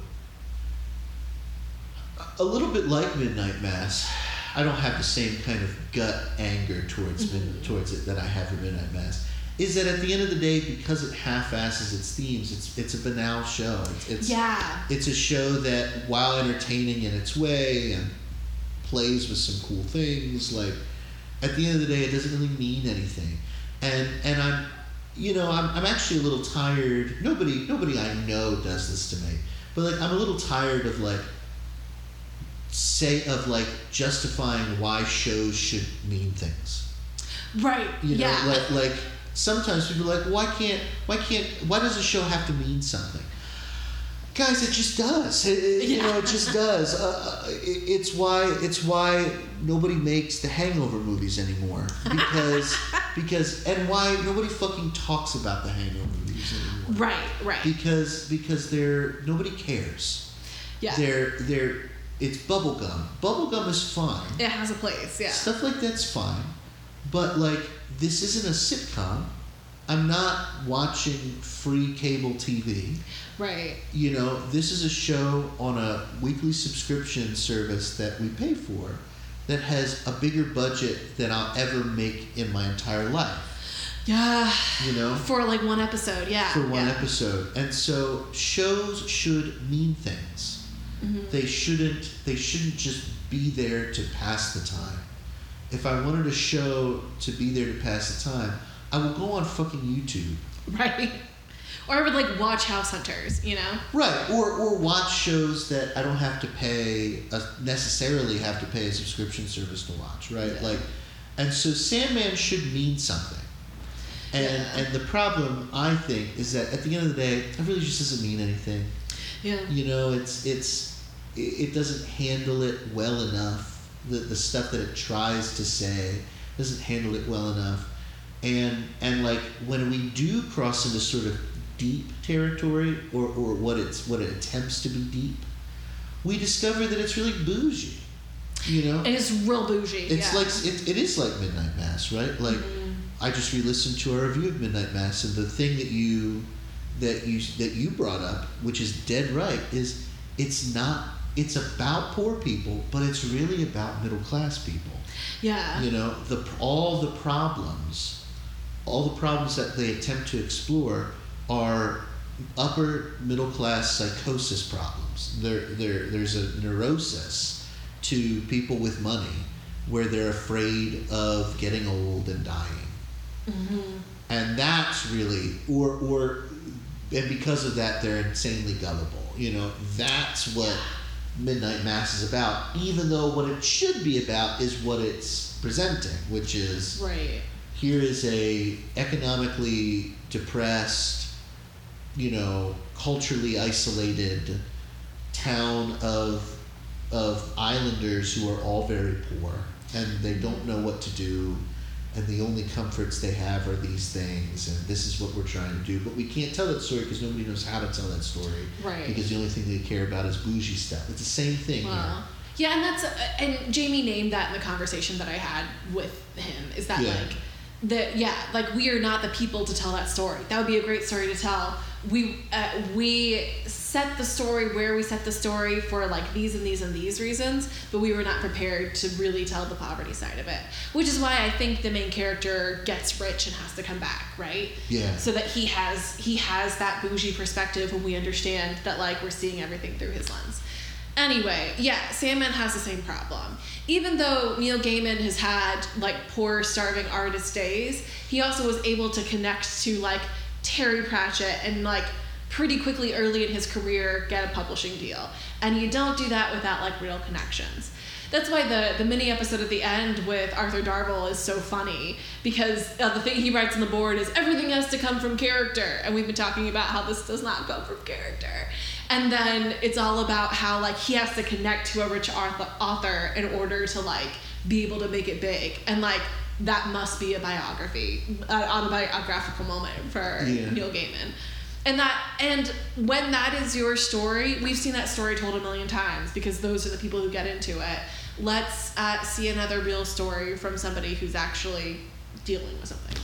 a little bit like Midnight Mass, I don't have the same kind of gut anger towards it that I have for Midnight Mass. Is that at the end of the day, because it half-asses its themes, it's a banal show. It's a show that, while entertaining in its way and plays with some cool things, like, at the end of the day, it doesn't really mean anything. And I'm, you know, I'm actually a little tired. Nobody I know does this to me, but like, I'm a little tired of justifying why shows should mean things. Right. You know, like. Sometimes people are like, why does a show have to mean something? Guys, it just does. You know, it just does. It's why nobody makes the Hangover movies anymore. Because why nobody fucking talks about the Hangover movies anymore. Right. Because nobody cares. Yeah. It's bubblegum. Bubblegum is fine. It has a place, yeah. Stuff like that's fine. But, like, this isn't a sitcom. I'm not watching free cable TV. Right. You know, this is a show on a weekly subscription service that we pay for that has a bigger budget than I'll ever make in my entire life. You know? For like one episode, yeah. For one episode. And so shows should mean things. Mm-hmm. They shouldn't just be there to pass the time. If I wanted a show to be there to pass the time, I would go on fucking YouTube. Right. Or I would like watch House Hunters, you know? Right. Or watch shows that I don't have to pay necessarily have to pay a subscription service to watch, right? Yeah. Like, and so Sandman should mean something. And the problem, I think, is that at the end of the day, it really just doesn't mean anything. Yeah. You know, it doesn't handle it well enough. The stuff that it tries to say doesn't handle it well enough. And like when we do cross into sort of deep territory or what it attempts to be deep, we discover that it's really bougie. You know? It is real bougie. It's like it is like Midnight Mass, right? Like I just re-listened to our review of Midnight Mass, and the thing that you brought up, which is dead right, is it's about poor people, but it's really about middle class people. Yeah. You know, all the problems that they attempt to explore are upper middle class psychosis problems. There's a neurosis to people with money where they're afraid of getting old and dying. Mm-hmm. And that's really, and because of that, they're insanely gullible. You know, that's what Midnight Mass is about, even though what it should be about is what it's presenting, which is here is a economically depressed, you know, culturally isolated town of islanders who are all very poor and they don't know what to do, and the only comforts they have are these things, and this is what we're trying to do. But we can't tell that story because nobody knows how to tell that story. Right. Because the only thing they care about is bougie stuff. It's the same thing here. Yeah, and and Jamie named that in the conversation that I had with him, is that we are not the people to tell that story. That would be a great story to tell. We set the story where we set the story for like these and these and these reasons, but we were not prepared to really tell the poverty side of it, which is why I think the main character gets rich and has to come back, right? Yeah. So that he has that bougie perspective, and we understand that like we're seeing everything through his lens. Anyway, yeah, Sandman has the same problem. Even though Neil Gaiman has had like poor, starving artist days, he also was able to connect to like Terry Pratchett and like pretty quickly early in his career get a publishing deal. And you don't do that without like real connections. That's why the mini episode at the end with Arthur Darvill is so funny, because the thing he writes on the board is everything has to come from character, and we've been talking about how this does not come from character. And then it's all about how like he has to connect to a rich author in order to like be able to make it big, and like that must be a biography, an autobiographical moment for Neil Gaiman. And when that is your story, we've seen that story told a million times because those are the people who get into it. Let's see another real story from somebody who's actually dealing with something.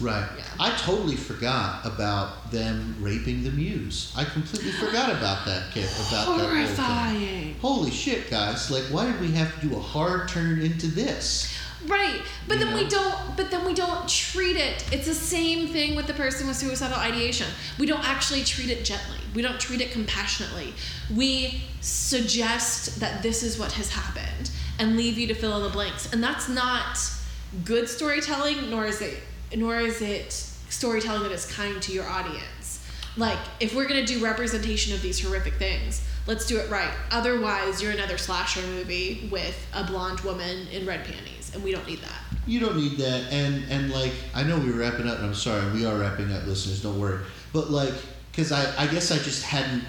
Right. Yeah. I totally forgot about them raping the muse. I completely forgot about that kid. Horrifying. Holy shit, guys. Like, why did we have to do a hard turn into this? Right, but then we don't treat it. It's the same thing with the person with suicidal ideation. We don't actually treat it gently. We don't treat it compassionately. We suggest that this is what has happened and leave you to fill in the blanks. And that's not good storytelling, nor is it storytelling that is kind to your audience. Like, if we're going to do representation of these horrific things, let's do it right. Otherwise, you're another slasher movie with a blonde woman in red panties, and we don't need that. You don't need that, and like, I know we were wrapping up, and I'm sorry, we are wrapping up, listeners, don't worry. But like, because I guess I just hadn't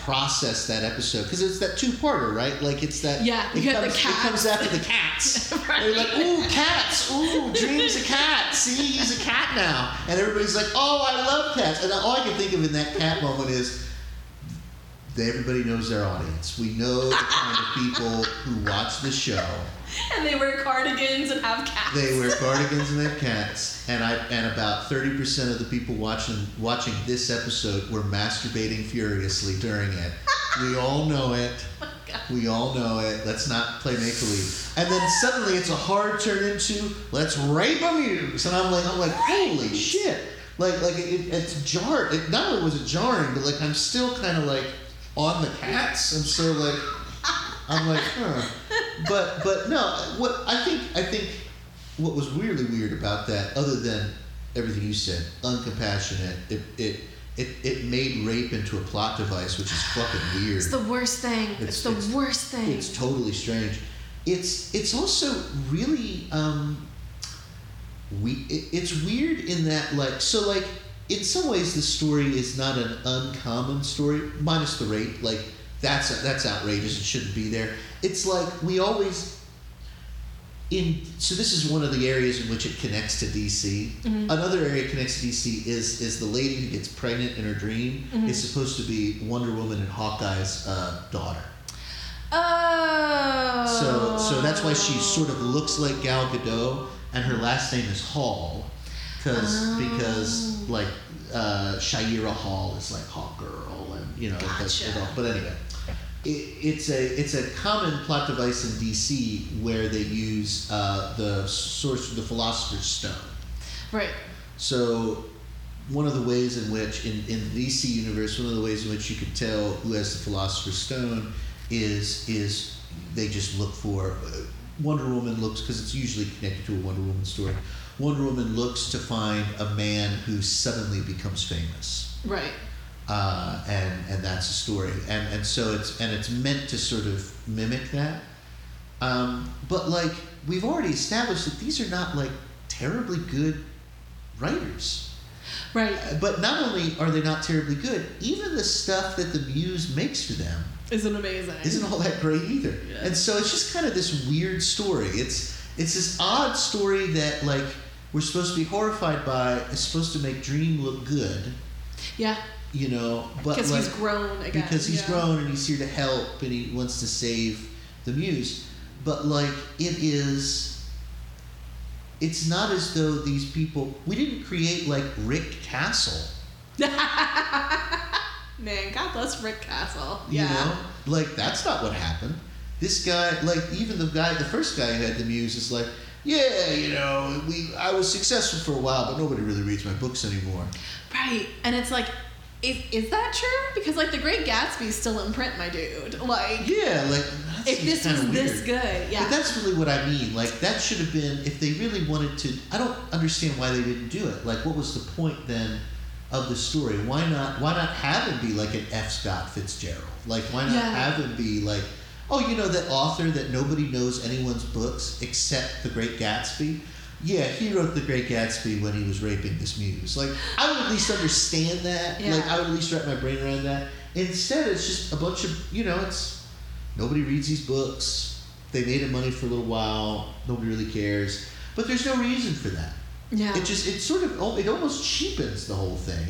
processed that episode, because it's that two-parter, right? Like, it's that... Yeah, it comes after the cats. Right. They're like, ooh, cats, ooh, Dream's a cat, see, he's a cat now. And everybody's like, oh, I love cats. And all I can think of in that cat moment is... Everybody knows their audience. We know the kind of people who watch the show. And they wear cardigans and have cats. They wear cardigans and have cats. And about 30% of the people watching this episode were masturbating furiously during it. We all know it. We all know it. Let's not play make-believe. And then suddenly it's a hard turn into, let's rape a muse. And I'm like, holy shit. It's jarring. Not only was it jarring, but I'm still kind of on the cats. And so I'm like, huh. But no, what I think what was really weird about that, other than everything you said, uncompassionate, it made rape into a plot device, which is fucking weird. It's the worst thing. It's the worst thing. It's totally strange. It's also really it's weird in that in some ways the story is not an uncommon story, minus the rape. That's outrageous. It shouldn't be there. It's we always. So this is one of the areas in which it connects to DC. Mm-hmm. Another area it connects to DC is the lady who gets pregnant in her dream. Mm-hmm. It's supposed to be Wonder Woman and Hawkeye's daughter. Oh. So that's why she sort of looks like Gal Gadot, and her last name is Hall, because Shaira Hall is Hawk Girl, and gotcha. But anyway. It's a common plot device in DC where they use the source of the Philosopher's Stone. Right. So one of the ways in which in the DC universe, one of the ways in which you can tell who has the Philosopher's Stone is they just look for Wonder Woman looks, because it's usually connected to a Wonder Woman story. Wonder Woman looks to find a man who suddenly becomes famous. Right. And that's a story, and so it's meant to sort of mimic that, but we've already established that these are not terribly good writers, right? But not only are they not terribly good, even the stuff that the muse makes for them isn't amazing, isn't all that great either. Yeah. And so it's just kind of this weird story. It's this odd story that we're supposed to be horrified by. It's supposed to make Dream look good. Yeah. But because he's grown again. Because he's grown and he's here to help and he wants to save the muse. But it's not as though these people, we didn't create Rick Castle. Man, God bless Rick Castle. Yeah. That's not what happened. This guy, even the first guy who had the muse is I was successful for a while, but nobody really reads my books anymore. Right. And it's is that true? Because The Great Gatsby's still in print, my dude. If this was this good, yeah. But that's really what I mean. That should have been, if they really wanted to. I don't understand why they didn't do it. What was the point then of the story? Why not have him be an F. Scott Fitzgerald? Why not have him be that author that nobody knows anyone's books except The Great Gatsby? Yeah, he wrote The Great Gatsby when he was raping this muse. I would at least understand that. Yeah. I would at least wrap my brain around that. Instead, it's just a bunch of, it's nobody reads these books. They made him money for a little while. Nobody really cares. But there's no reason for that. Yeah. It almost cheapens the whole thing.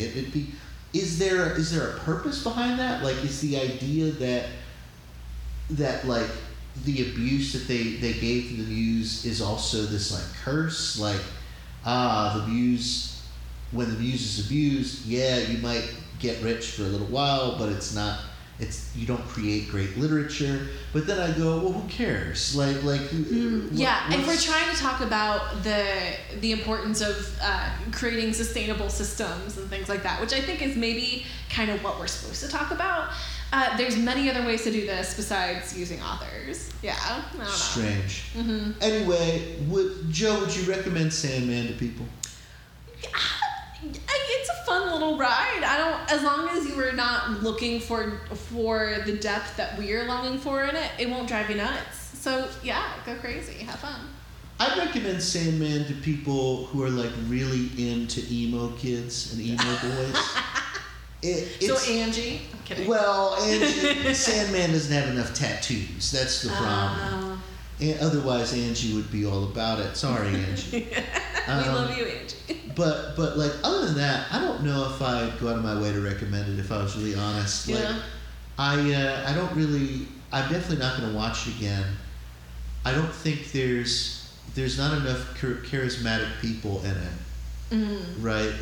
Is there a purpose behind that? Is the idea that the abuse that they gave to the muse is also this curse, the muse, when the muse is abused, you might get rich for a little while, but it's you don't create great literature. But then I go, well, who cares? If we're trying to talk about the importance of creating sustainable systems and things like that, which I think is maybe kind of what we're supposed to talk about. There's many other ways to do this besides using authors. Yeah, I don't know. Strange. Mm-hmm. Anyway, would you recommend Sandman to people? It's a fun little ride. As long as you are not looking for the depth that we are longing for in it won't drive you nuts. So yeah, go crazy, have fun. I'd recommend Sandman to people who are really into emo kids and emo boys. Angie? I'm kidding. Well, Angie, Sandman doesn't have enough tattoos. That's the problem. Otherwise, Angie would be all about it. Sorry, Angie. We love you, Angie. But other than that, I don't know if I'd go out of my way to recommend it. If I was really honest, I don't really. I'm definitely not going to watch it again. I don't think there's not enough charismatic people in it. Mm. Right,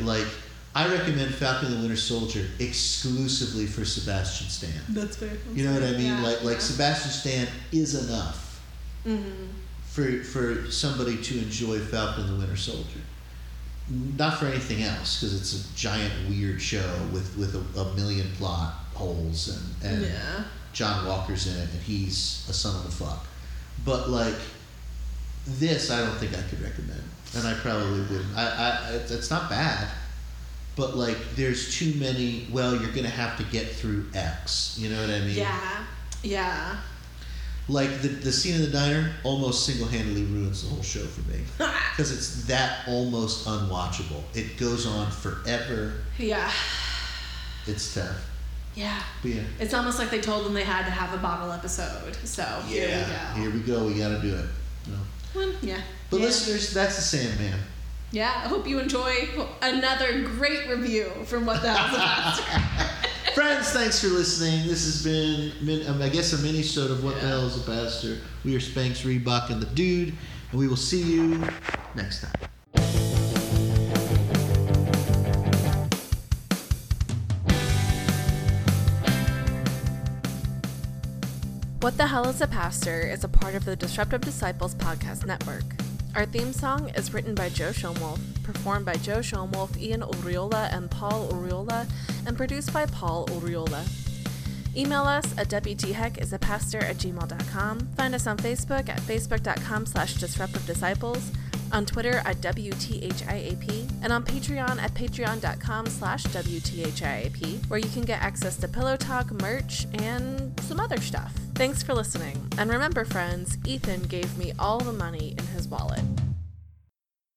I recommend Falcon and the Winter Soldier exclusively for Sebastian Stan. That's fair. You know what I mean? Yeah. Like Sebastian Stan is enough for somebody to enjoy Falcon and the Winter Soldier. Not for anything else, because it's a giant weird show with a million plot holes and John Walker's in it and he's a son of a fuck. But like this, I don't think I could recommend, and I probably wouldn't. It's not bad, but like there's too many. Well, you're gonna have to get through X. You know what I mean? Yeah, yeah. Like the scene in the diner almost single-handedly ruins the whole show for me, because it's that almost unwatchable. It goes on forever. Yeah. It's tough. Yeah. But yeah. It's almost like they told them they had to have a bottle episode. So yeah. Here we go. We got to do it. No. Well, yeah. But listeners, that's the Sandman. Yeah. I hope you enjoy another great review from What the Hell's About. Friends, thanks for listening. This has been, I guess, a mini-sode of What the Hell is a Bastard. We are Spanx, Reebok, and the Dude, and we will see you next time. What the Hell is a Pastor is a part of the Disruptive Disciples podcast network. Our theme song is written by Joe Schoenwolf, performed by Joe Schoenwolf, Ian Uriola, and Paul Uriola, and produced by Paul Uriola. Email us at wtheckispastor@gmail.com. Find us on Facebook at facebook.com/disruptivedisciples, on Twitter at WTHIAP, and on Patreon at patreon.com/WTHIAP, where you can get access to Pillow Talk, merch, and some other stuff. Thanks for listening. And remember, friends, Ethan gave me all the money in his wallet.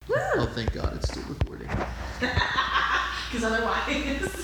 Woo! Oh, thank God it's still recording. Because otherwise...